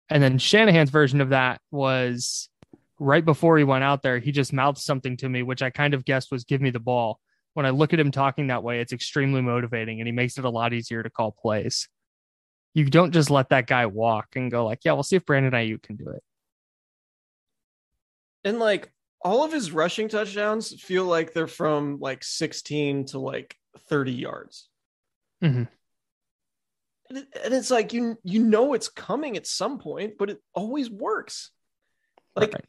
And then Shanahan's version of that was right before he went out there, he just mouthed something to me, which I kind of guessed was give me the ball. When I look at him talking that way, it's extremely motivating and he makes it a lot easier to call plays. You don't just let that guy walk and go like, yeah, we'll see if Brandon Aiyuk can do it. And like all of his rushing touchdowns feel like they're from like sixteen to like thirty yards. Mm-hmm. And it's like, you, you know, it's coming at some point, but it always works. Like, right.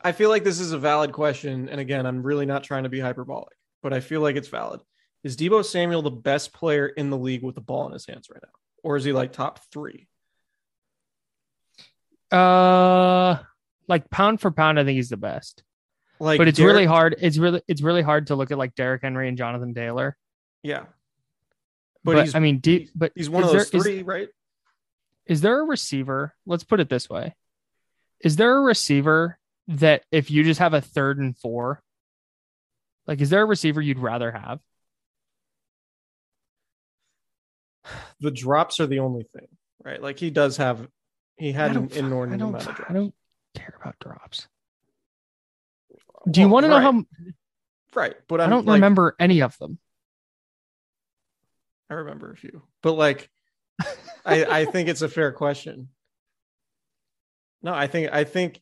I feel like this is a valid question. And again, I'm really not trying to be hyperbolic, but I feel like it's valid. Is Deebo Samuel the best player in the league with the ball in his hands right now? Or is he like top three? Uh, like pound for pound, I think he's the best. Like, but it's Derek... really hard. It's really, it's really hard to look at like Derrick Henry and Jonathan Taylor. Yeah. But, but he's, I mean, D, but he's one of those there, three, is, right? Is there a receiver? Let's put it this way. Is there a receiver that if you just have a third and four, like, is there a receiver you'd rather have? The drops are the only thing, right? Like he does have, he had an inordinate amount of drops. I don't care about drops. Do you well, want to right. know how? Right. But I'm, I don't like, remember any of them. I remember a few, but like, I, I think it's a fair question. No, I think, I think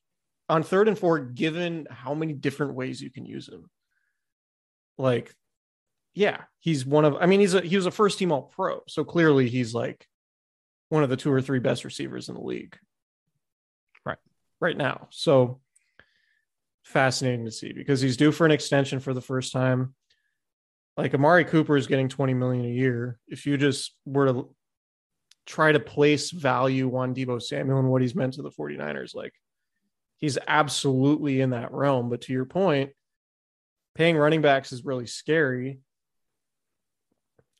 on third and four, given how many different ways you can use him, like, yeah, he's one of, I mean, he's a, he was a first team all pro. So clearly he's like one of the two or three best receivers in the league right, right now. So fascinating to see because he's due for an extension for the first time. Like Amari Cooper is getting twenty million dollars a year. If you just were to try to place value on Deebo Samuel and what he's meant to the 49ers, like he's absolutely in that realm. But to your point, paying running backs is really scary.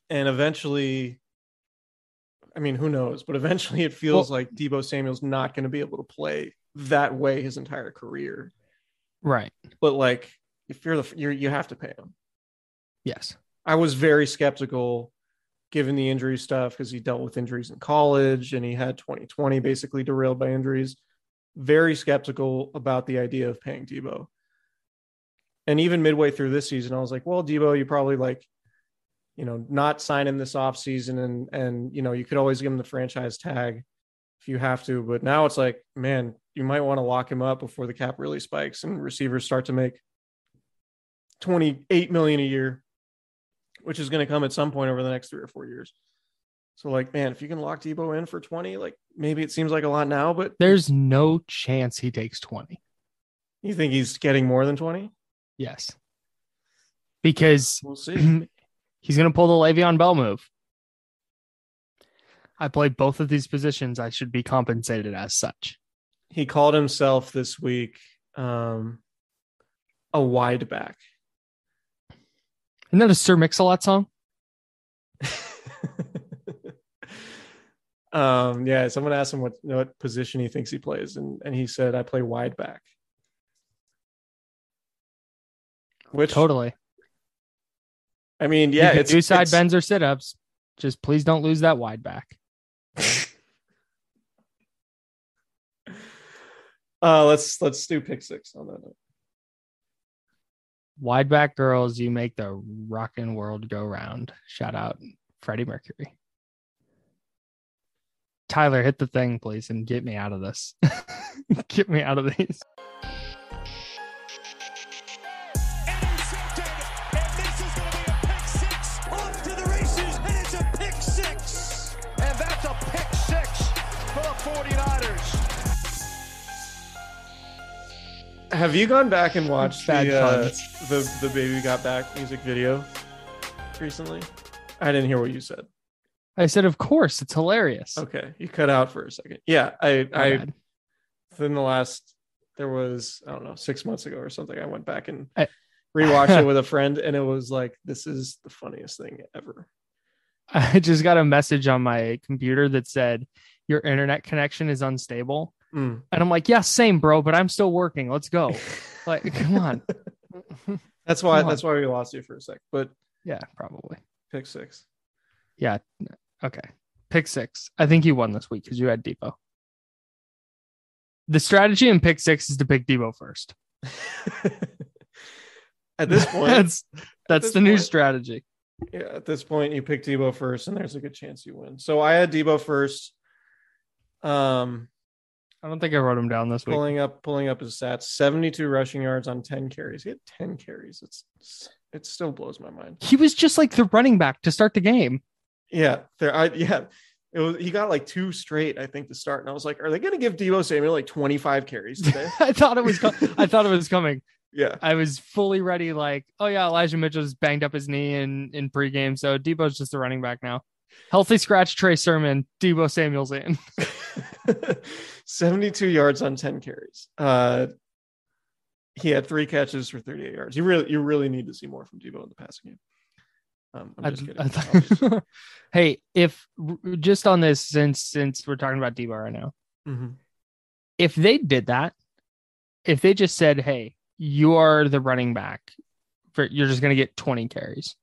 And eventually, I mean, who knows? But eventually it feels well, like Deebo Samuel's not going to be able to play that way his entire career. Right. But like, if you're the, you're, you have to pay him. Yes. I was very skeptical given the injury stuff because he dealt with injuries in college and he had twenty twenty basically derailed by injuries. Very skeptical about the idea of paying Deebo. And even midway through this season, I was like, well, Deebo, you probably like, you know, not sign him this offseason and, and, you know, you could always give him the franchise tag if you have to. But now it's like, man, you might want to lock him up before the cap really spikes and receivers start to make twenty-eight million dollars a year, which is going to come at some point over the next three or four years. So like, man, if you can lock Deebo in for twenty, like maybe it seems like a lot now, but there's no chance he takes twenty. You think he's getting more than twenty? Yes. Because we'll see. He's going to pull the Le'Veon Bell move. I play both of these positions. I should be compensated as such. He called himself this week um, a wide back. Isn't that a Sir Mix-a-Lot song? um, yeah, someone asked him what, what position he thinks he plays, and, and he said, I play wide back. Which totally. I mean, yeah, it's two side it's, bends or sit-ups. Just please don't lose that wide back. uh, let's let's do pick six on that note. Wide back girls, you make the rockin' world go round. Shout out Freddie Mercury. Tyler, hit the thing, please, and get me out of this. Get me out of these. Intercepted, and this is going to be a pick six. Off to the races, and it's a pick six. And that's a pick six for the 49ers. Have you gone back and watched the, uh, the the Baby Got Back music video recently? I didn't hear what you said. I said, of course, it's hilarious. Okay, you cut out for a second. Yeah, I, I within the last, there was, I don't know, six months ago or something, I went back and I, rewatched it with a friend, and it was like, this is the funniest thing ever. I just got a message on my computer that said, your internet connection is unstable. Mm. And I'm like, yeah, same, bro, but I'm still working. Let's go. Like, come on. That's why, come that's on. why we lost you for a sec, but yeah, probably pick six. Yeah. Okay. Pick six. I think you won this week because you had Deebo. The strategy in pick six is to pick Deebo first. At this point, that's, that's the new strategy. Yeah, at this point, you pick Deebo first, and there's a good chance you win. So I had Deebo first. Um, I don't think I wrote him down this week. Pulling up, pulling up his stats: seventy-two rushing yards on ten carries. He had ten carries. It's, it's it still blows my mind. He was just like the running back to start the game. Yeah, there. I yeah, it was. He got like two straight, I think, to start, and I was like, are they going to give Deebo Samuel like twenty-five carries today? I thought it was. Com- I thought it was coming. Yeah, I was fully ready. Like, oh yeah, Elijah Mitchell just banged up his knee in, in pregame, so Deebo's just the running back now. Healthy scratch Trey Sermon, Deebo Samuel's in. seventy-two yards on ten carries. Uh, he had three catches for thirty-eight yards. You really, you really need to see more from Deebo in the passing game. Um, I'm just I, kidding. I thought... Hey, if just on this, since since we're talking about Deebo right now, mm-hmm. if they did that, if they just said, hey, you are the running back, for you're just going to get twenty carries.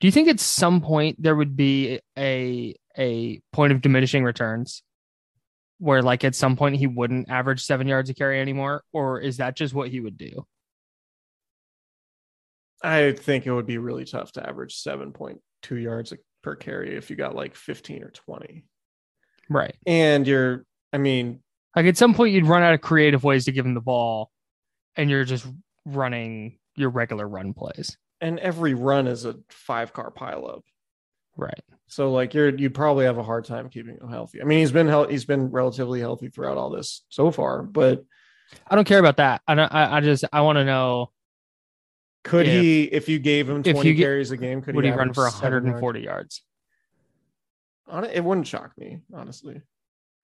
Do you think at some point there would be a a point of diminishing returns where, like, at some point he wouldn't average seven yards a carry anymore? Or is that just what he would do? I think it would be really tough to average seven point two yards per carry if you got like fifteen or twenty. Right. And you're, I mean, like at some point you'd run out of creative ways to give him the ball. And you're just running your regular run plays. And every run is a five-car pileup. Right. So, like, you're you'd probably have a hard time keeping him healthy. I mean, he's been he's been relatively healthy throughout all this so far, but I don't care about that. I don't, I, I just I want to know, could if, he if you gave him twenty get, carries a game, could would he, he run for one hundred forty yards? yards? It wouldn't shock me, honestly.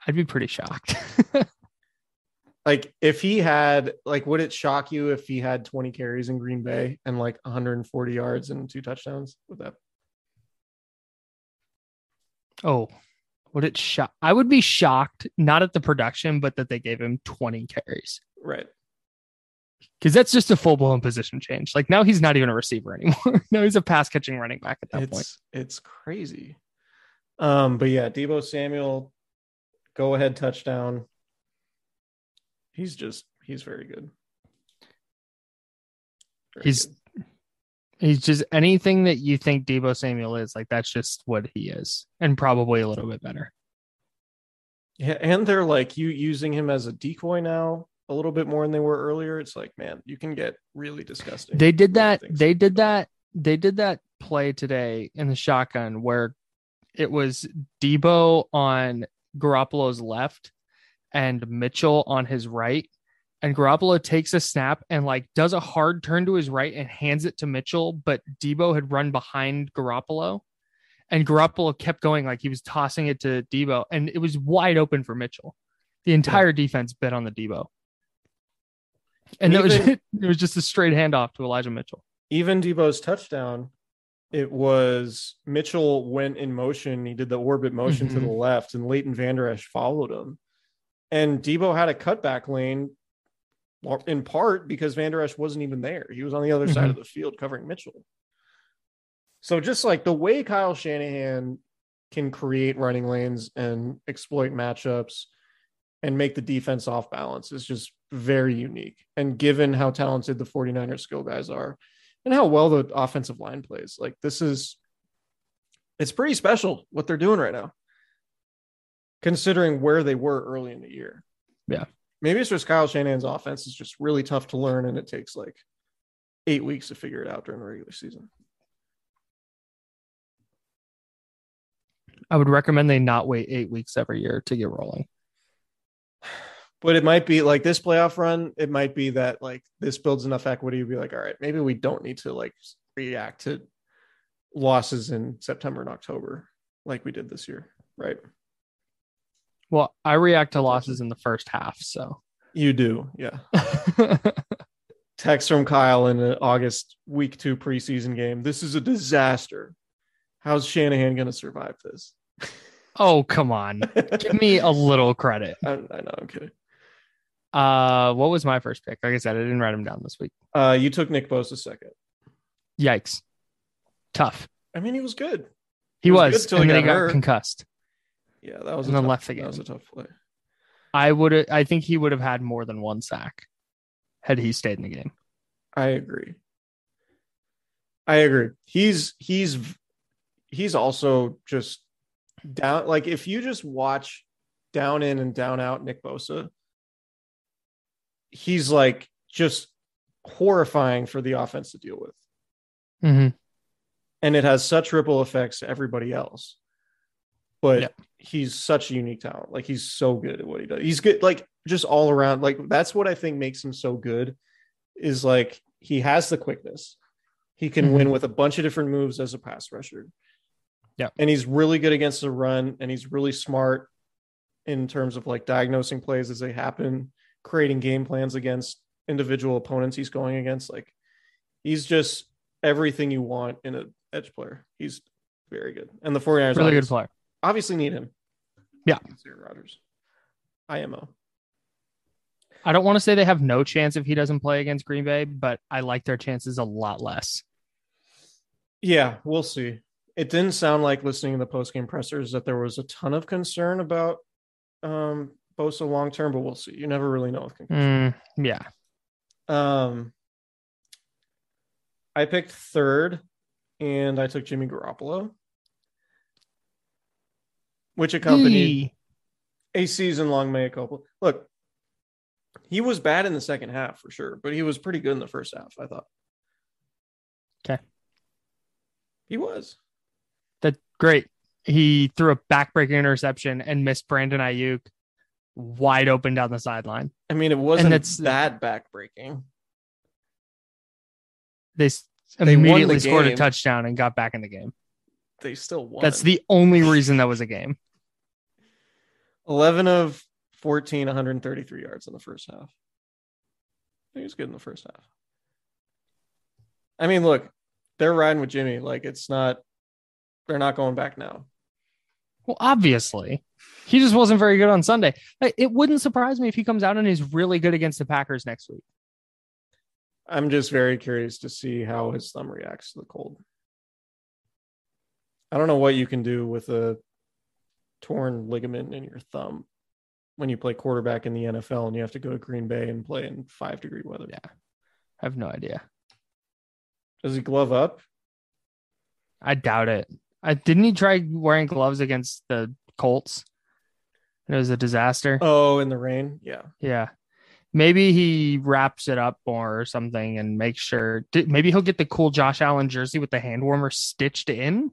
I'd be pretty shocked. Like, if he had, like, would it shock you if he had twenty carries in Green Bay and like one hundred forty yards and two touchdowns with that? Oh, would it shock? I would be shocked, not at the production, but that they gave him twenty carries. Right. Because that's just a full blown position change. Like, now he's not even a receiver anymore. No, he's a pass catching running back at that it's, point. It's crazy. Um, but yeah, Deebo Samuel, go ahead, touchdown. He's just, he's very good. Very he's, good. He's just anything that you think Deebo Samuel is, like, that's just what he is. And probably a little bit better. Yeah. And they're like, you using him as a decoy now a little bit more than they were earlier. It's like, man, you can get really disgusting. They did that. They did that. They did that play today in the shotgun where it was Deebo on Garoppolo's left and Mitchell on his right, and Garoppolo takes a snap and like does a hard turn to his right and hands it to Mitchell, but Deebo had run behind Garoppolo, and Garoppolo kept going like he was tossing it to Deebo, and it was wide open for Mitchell. The entire yeah. defense bit on the Deebo, and even, that was it was just a straight handoff to Elijah Mitchell. Even Deebo's touchdown, it was Mitchell went in motion. He did the orbit motion mm-hmm. to the left, and Leighton Vander Esch followed him. And Deebo had a cutback lane in part because Vander Esch wasn't even there. He was on the other mm-hmm. side of the field covering Mitchell. So just like the way Kyle Shanahan can create running lanes and exploit matchups and make the defense off balance is just very unique. And given how talented the 49ers skill guys are and how well the offensive line plays, like this is, it's pretty special what they're doing right now, considering where they were early in the year. Yeah. Maybe it's just Kyle Shanahan's offense is just really tough to learn, and it takes like eight weeks to figure it out during the regular season. I would recommend they not wait eight weeks every year to get rolling. But it might be like this playoff run, it might be that like this builds enough equity to be like, all right, maybe we don't need to like react to losses in September and October like we did this year, right? Well, I react to losses in the first half, so. You do, yeah. Text from Kyle in the August week two preseason game. This is a disaster. How's Shanahan going to survive this? Oh, come on. Give me a little credit. I, I know. I'm kidding. Uh, what was my first pick? Like I said, I didn't write him down this week. Uh, you took Nick Bosa second. Yikes. Tough. I mean, he was good. He, he was. was good and he then got he got hurt. concussed. Yeah, that was, and a then tough, left again. That was a tough play. I would. I think he would have had more than one sack had he stayed in the game. I agree. I agree. He's he's he's also just down. Like if you just watch down in and down out Nick Bosa, he's like just horrifying for the offense to deal with. Mm-hmm. And it has such ripple effects to everybody else. But yeah. He's such a unique talent. Like he's so good at what he does. He's good. Like just all around. Like that's what I think makes him so good is like, he has the quickness. He can mm-hmm. win with a bunch of different moves as a pass rusher. Yeah. And he's really good against the run. And he's really smart in terms of like diagnosing plays as they happen, creating game plans against individual opponents he's going against. Like he's just everything you want in an edge player. He's very good. And the 49ers really good player. Obviously need him. Yeah. Aaron Rodgers. I M O. I don't want to say they have no chance if he doesn't play against Green Bay, but I like their chances a lot less. Yeah, we'll see. It didn't sound like listening to the post-game pressers that there was a ton of concern about um, Bosa long-term, but we'll see. You never really know with concussion. Mm, yeah. Um, I picked third, and I took Jimmy Garoppolo, which accompanied hey. a season-long mea culpa. Look, he was bad in the second half for sure, but he was pretty good in the first half, I thought. Okay. He was. That's great. He threw a backbreaking interception and missed Brandon Aiyuk wide open down the sideline. I mean, it wasn't it's, that backbreaking. They, they immediately the scored a touchdown and got back in the game. They still won. That's the only reason that was a game. eleven of fourteen, one hundred thirty-three yards in the first half. He was good in the first half. I mean, look, they're riding with Jimmy. Like, it's not, they're not going back now. Well, obviously. He just wasn't very good on Sunday. It wouldn't surprise me if he comes out and is really good against the Packers next week. I'm just very curious to see how his thumb reacts to the cold. I don't know what you can do with a torn ligament in your thumb when you play quarterback in the N F L and you have to go to Green Bay and play in five degree weather. Yeah. I have no idea. Does he glove up? I doubt it. I didn't he try wearing gloves against the Colts? It was a disaster. Oh, in the rain. Yeah. Yeah. Maybe he wraps it up or something and makes sure maybe he'll get the cool Josh Allen jersey with the hand warmer stitched in.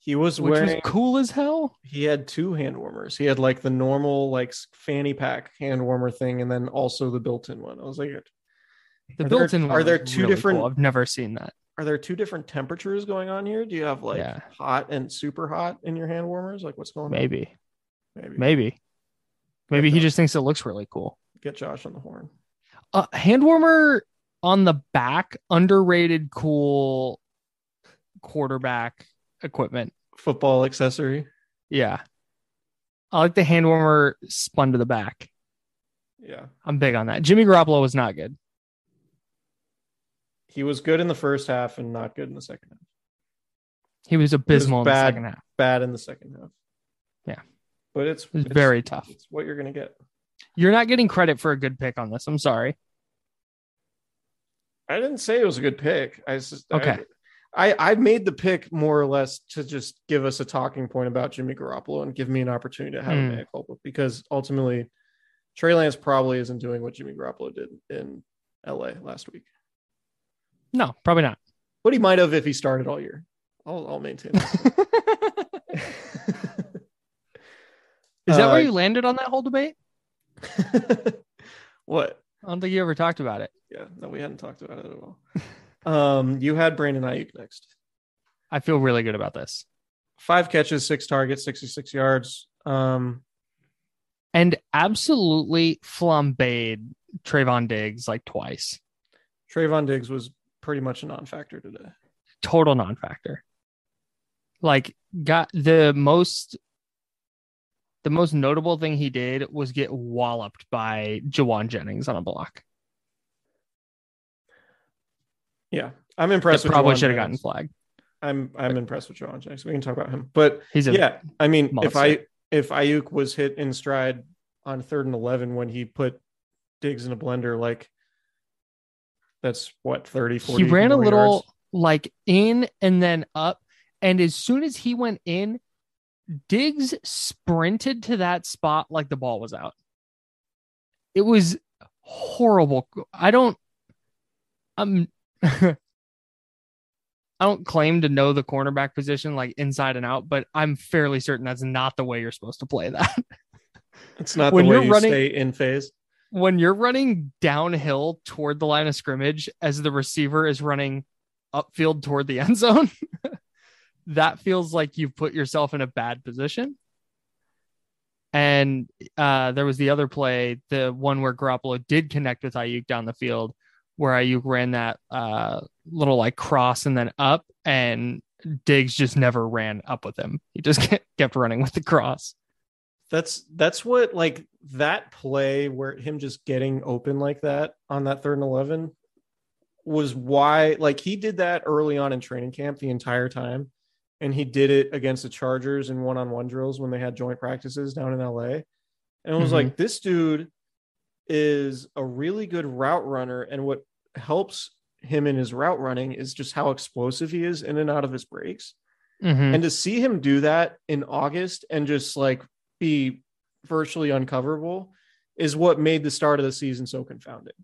He was Which wearing was cool as hell. He had two hand warmers. He had like the normal like fanny pack hand warmer thing, and then also the built-in one. I was like, the built-in. Are there two really different? Cool. I've never seen that. Are there two different temperatures going on here? Do you have like yeah. hot and super hot in your hand warmers? Like what's going Maybe. on? Maybe. Maybe. Maybe. Maybe he just thinks it looks really cool. Get Josh on the horn. Uh, hand warmer on the back, underrated, cool quarterback equipment. Football accessory. Yeah. I like the hand warmer spun to the back. Yeah. I'm big on that. Jimmy Garoppolo was not good. He was good in the first half and not good in the second half. He was abysmal he was bad, in the second half. Bad in the second half. Yeah. But it's, it it's very tough. It's what you're going to get. You're not getting credit for a good pick on this. I'm sorry. I didn't say it was a good pick. I just, okay. I, I, I made the pick more or less to just give us a talking point about Jimmy Garoppolo and give me an opportunity to have mm. a mea culpa, because ultimately Trey Lance probably isn't doing what Jimmy Garoppolo did in L A last week. No, probably not. But he might have if he started all year. I'll, I'll maintain that. Is that uh, where you landed on that whole debate? What? I don't think you ever talked about it. Yeah, no, we hadn't talked about it at all. Um, you had Brandon Aiyuk next. I feel really good about this. Five catches, six targets, sixty-six yards. Um, and absolutely flambéed Trayvon Diggs like twice. Trayvon Diggs was pretty much a non-factor today. Total non-factor. Like, got the most the most notable thing he did was get walloped by Jauan Jennings on a block. Yeah, I'm impressed. That with probably Jauan should have gotten flagged. I'm I'm right. impressed with Jauan Jennings. We can talk about him, but he's yeah. I mean, monster. if I if Aiyuk was hit in stride on third and eleven when he put Diggs in a blender, like that's what thirty, forty. He ran a little yards. Like in and then up, and as soon as he went in, Diggs sprinted to that spot like the ball was out. It was horrible. I don't. I'm. I don't claim to know the cornerback position like inside and out, but I'm fairly certain that's not the way you're supposed to play that. It's not when the way you're you running, stay in phase. When you're running downhill toward the line of scrimmage as the receiver is running upfield toward the end zone, that feels like you've put yourself in a bad position. And uh, there was the other play, the one where Garoppolo did connect with Aiyuk down the field, where Aiyuk ran that uh, little like cross and then up, and Diggs just never ran up with him. He just kept running with the cross. That's that's what like that play where him just getting open like that on that third and eleven was why like he did that early on in training camp the entire time. And he did it against the Chargers in one-on-one drills when they had joint practices down in L A. And it was mm-hmm. like, this dude is a really good route runner. And what helps him in his route running is just how explosive he is in and out of his breaks. Mm-hmm. And to see him do that in August and just like be virtually uncoverable is what made the start of the season so confounding.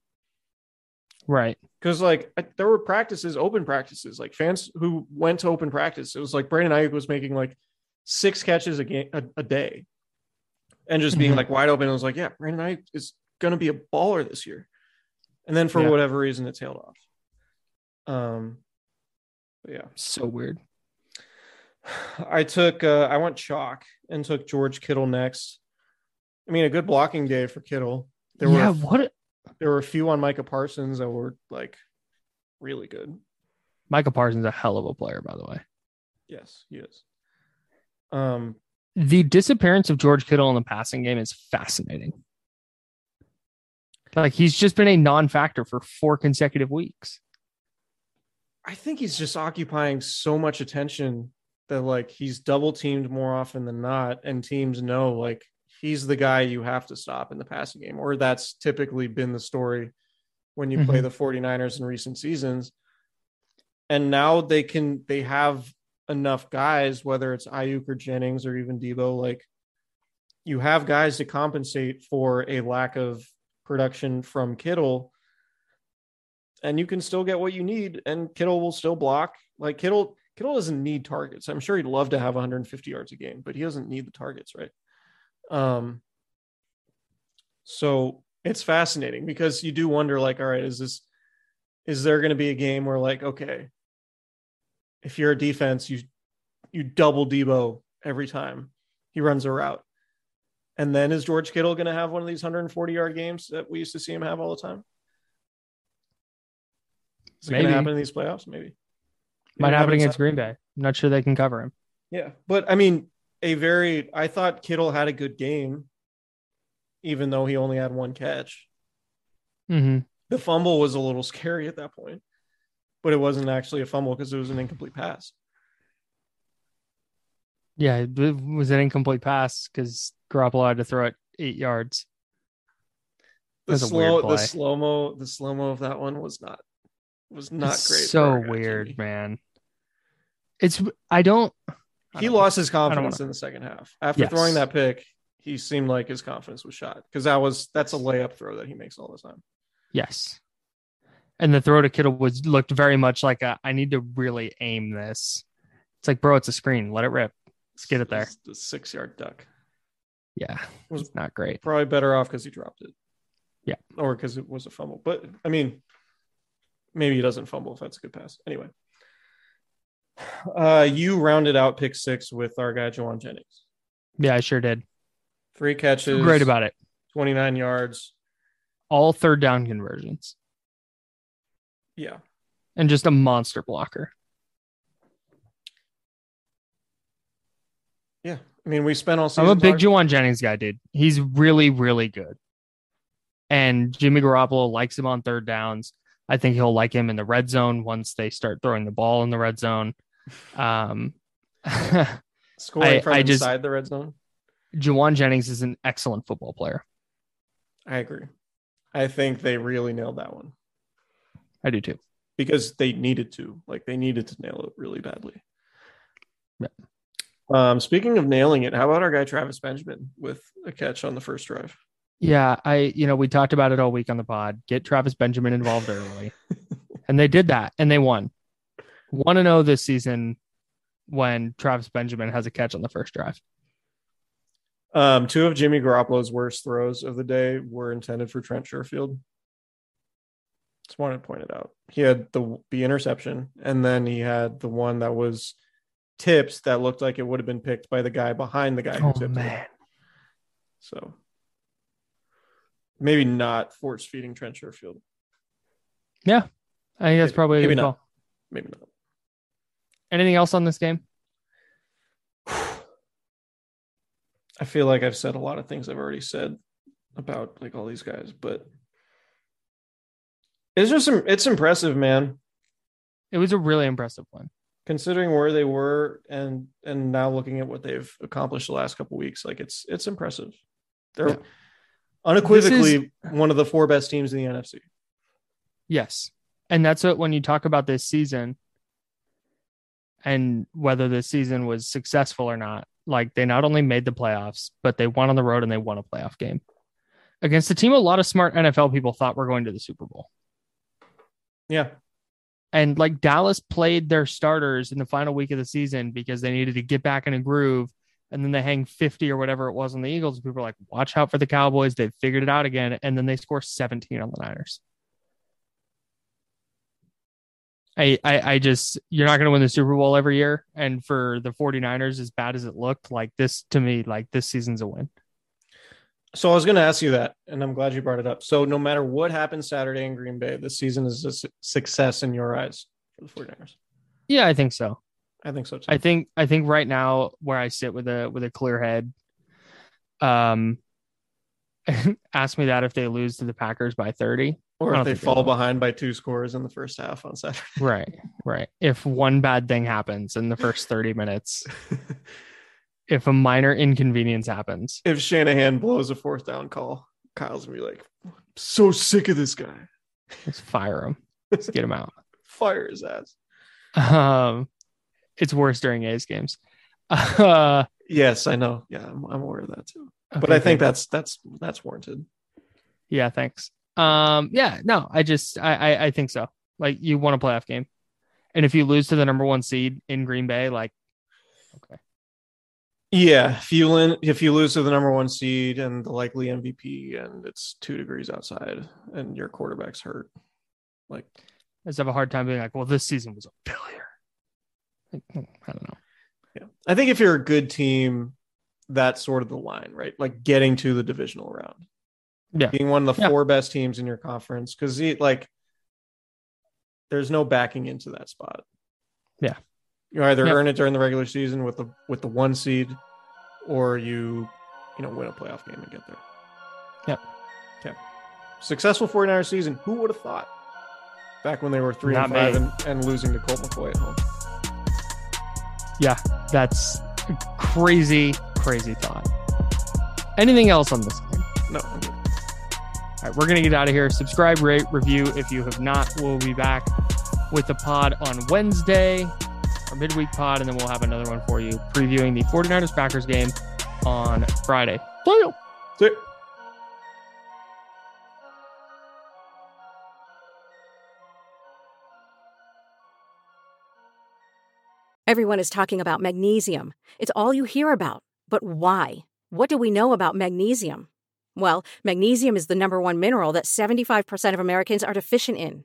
Right. Because like there were practices, open practices, like fans who went to open practice. It was like Brandon Aiyuk was making like six catches a game a, a day and just being mm-hmm. like wide open. It was like, yeah, Brandon Aiyuk is going to be a baller this year. And then for yeah. whatever reason, it tailed off. Um, but yeah. So weird. I took, uh, I went chalk and took George Kittle next. I mean, a good blocking day for Kittle. There yeah, were what a- There were a few on Micah Parsons that were like really good. Micah Parsons, a hell of a player, by the way. Yes, he is. Um, the disappearance of George Kittle in the passing game is fascinating. Like he's just been a non-factor for four consecutive weeks. I think he's just occupying so much attention that like he's double teamed more often than not, and teams know like he's the guy you have to stop in the passing game, or that's typically been the story when you mm-hmm. play the 49ers in recent seasons. And now they can, they have enough guys, whether it's Aiyuk or Jennings or even Deebo, like you have guys to compensate for a lack of production from Kittle, and you can still get what you need. And Kittle will still block. Like Kittle, Kittle doesn't need targets. I'm sure he'd love to have one hundred fifty yards a game, but he doesn't need the targets, right? Um, so it's fascinating because you do wonder like, all right, is this, is there going to be a game where like, okay, if you're a defense, you, you double Deebo every time he runs a route. And then is George Kittle going to have one of these one hundred forty yard games that we used to see him have all the time? Is it going to happen in these playoffs? Maybe. Might happen against Green Bay. I'm not sure they can cover him. Yeah. But I mean, A very, I thought Kittle had a good game, even though he only had one catch. Mm-hmm. The fumble was a little scary at that point, but it wasn't actually a fumble because it was an incomplete pass. Yeah, it was an incomplete pass because Garoppolo had to throw it eight yards. The slow, the slow mo, the slow mo of that one was not was not it's great. So weird, Jimmy. Man. It's I don't. He lost his confidence in the second half. After yes. throwing that pick, he seemed like his confidence was shot because that was that's a layup throw that he makes all the time. Yes, and the throw to Kittle was looked very much like a, I need to really aim this. It's like, bro, it's a screen. Let it rip. Let's get it there. It's the six yard duck. Yeah, it was it's not great. Probably better off because he dropped it. Yeah, or because it was a fumble. But I mean, maybe he doesn't fumble if that's a good pass. Anyway. Uh, you rounded out pick six with our guy Jauan Jennings. Yeah, I sure did. Three catches. Great about it. twenty-nine yards. All third down conversions. Yeah. And just a monster blocker. Yeah. I mean, we spent all season. I'm a big Jauan Jennings guy, dude. He's really, really good. And Jimmy Garoppolo likes him on third downs. I think he'll like him in the red zone once they start throwing the ball in the red zone. Um, Scoring I, from I inside just, the red zone. Jauan Jennings is an excellent football player. I agree. I think they really nailed that one. I do too. Because they needed to. Like, they needed to nail it really badly. Yeah. Um, speaking of nailing it, how about our guy Travis Benjamin with a catch on the first drive? Yeah, I, you know, we talked about it all week on the pod. Get Travis Benjamin involved early. And they did that, and they won. one and oh this season when Travis Benjamin has a catch on the first drive. Um, two of Jimmy Garoppolo's worst throws of the day were intended for Trent Sherfield. Just wanted to point it out. He had the, the interception, and then he had the one that was tips that looked like it would have been picked by the guy behind the guy who oh, tipped man. It. So maybe not force feeding Trent Sherfield. Yeah, I think that's maybe, probably a maybe good not. Call. Maybe not. Anything else on this game? I feel like I've said a lot of things I've already said about like all these guys, but it's just it's impressive, man. It was a really impressive one, considering where they were and and now looking at what they've accomplished the last couple of weeks. Like it's it's impressive. They're yeah. unequivocally is... one of the four best teams in the N F C. Yes, and that's what when you talk about this season and whether this season was successful or not. Like, they not only made the playoffs, but they won on the road and they won a playoff game against a team a lot of smart N F L people thought were going to the Super Bowl. Yeah. And like Dallas played their starters in the final week of the season because they needed to get back in a groove, and then they hang fifty or whatever it was on the Eagles. And people were like, watch out for the Cowboys. They've figured it out again. And then they score seventeen on the Niners. I, I I just, you're not going to win the Super Bowl every year. And for the 49ers, as bad as it looked, like this, to me, like this season's a win. So I was going to ask you that, and I'm glad you brought it up. So no matter what happens Saturday in Green Bay, this season is a su- success in your eyes for the 49ers. Yeah, I think so. I think so too. I think, I think right now where I sit with a, with a clear head, um, ask me that if they lose to the Packers by thirty. Or if they fall behind by two scores in the first half on Saturday. Right, right. If one bad thing happens in the first thirty minutes, if a minor inconvenience happens. If Shanahan blows a fourth down call, Kyle's going to be like, I'm so sick of this guy. Let's fire him. Let's get him out. Fire his ass. Um, it's worse during A's games. Uh, yes, I know. Yeah, I'm, I'm aware of that too. Okay, but I think that's, that's, that's warranted. Yeah, thanks. Um, yeah, no, I just, I, I, I think so. Like, you won a playoff game. And if you lose to the number one seed in Green Bay, like, okay. Yeah. If you, win, if you lose to the number one seed and the likely M V P and it's two degrees outside and your quarterback's hurt, like, I just have a hard time being like, well, this season was a failure. Like, I don't know. Yeah. I think if you're a good team, that's sort of the line, right? Like getting to the divisional round. Yeah. Being one of the yeah. four best teams in your conference, because like there's no backing into that spot. Yeah, you either yeah. earn it during the regular season with the with the one seed, or you you know win a playoff game and get there. Yeah, yeah. Successful 49ers season. Who would have thought? Back when they were three Not and five and, and losing to Colt McCoy at home. Yeah, that's a crazy, crazy thought. Anything else on this game? No. I'm good. All right, we're going to get out of here. Subscribe, rate, review if you have not. We'll be back with the pod on Wednesday, our midweek pod, and then we'll have another one for you previewing the 49ers Packers game on Friday. See you. See you. Everyone is talking about magnesium. It's all you hear about. But why? What do we know about magnesium? Well, magnesium is the number one mineral that seventy-five percent of Americans are deficient in.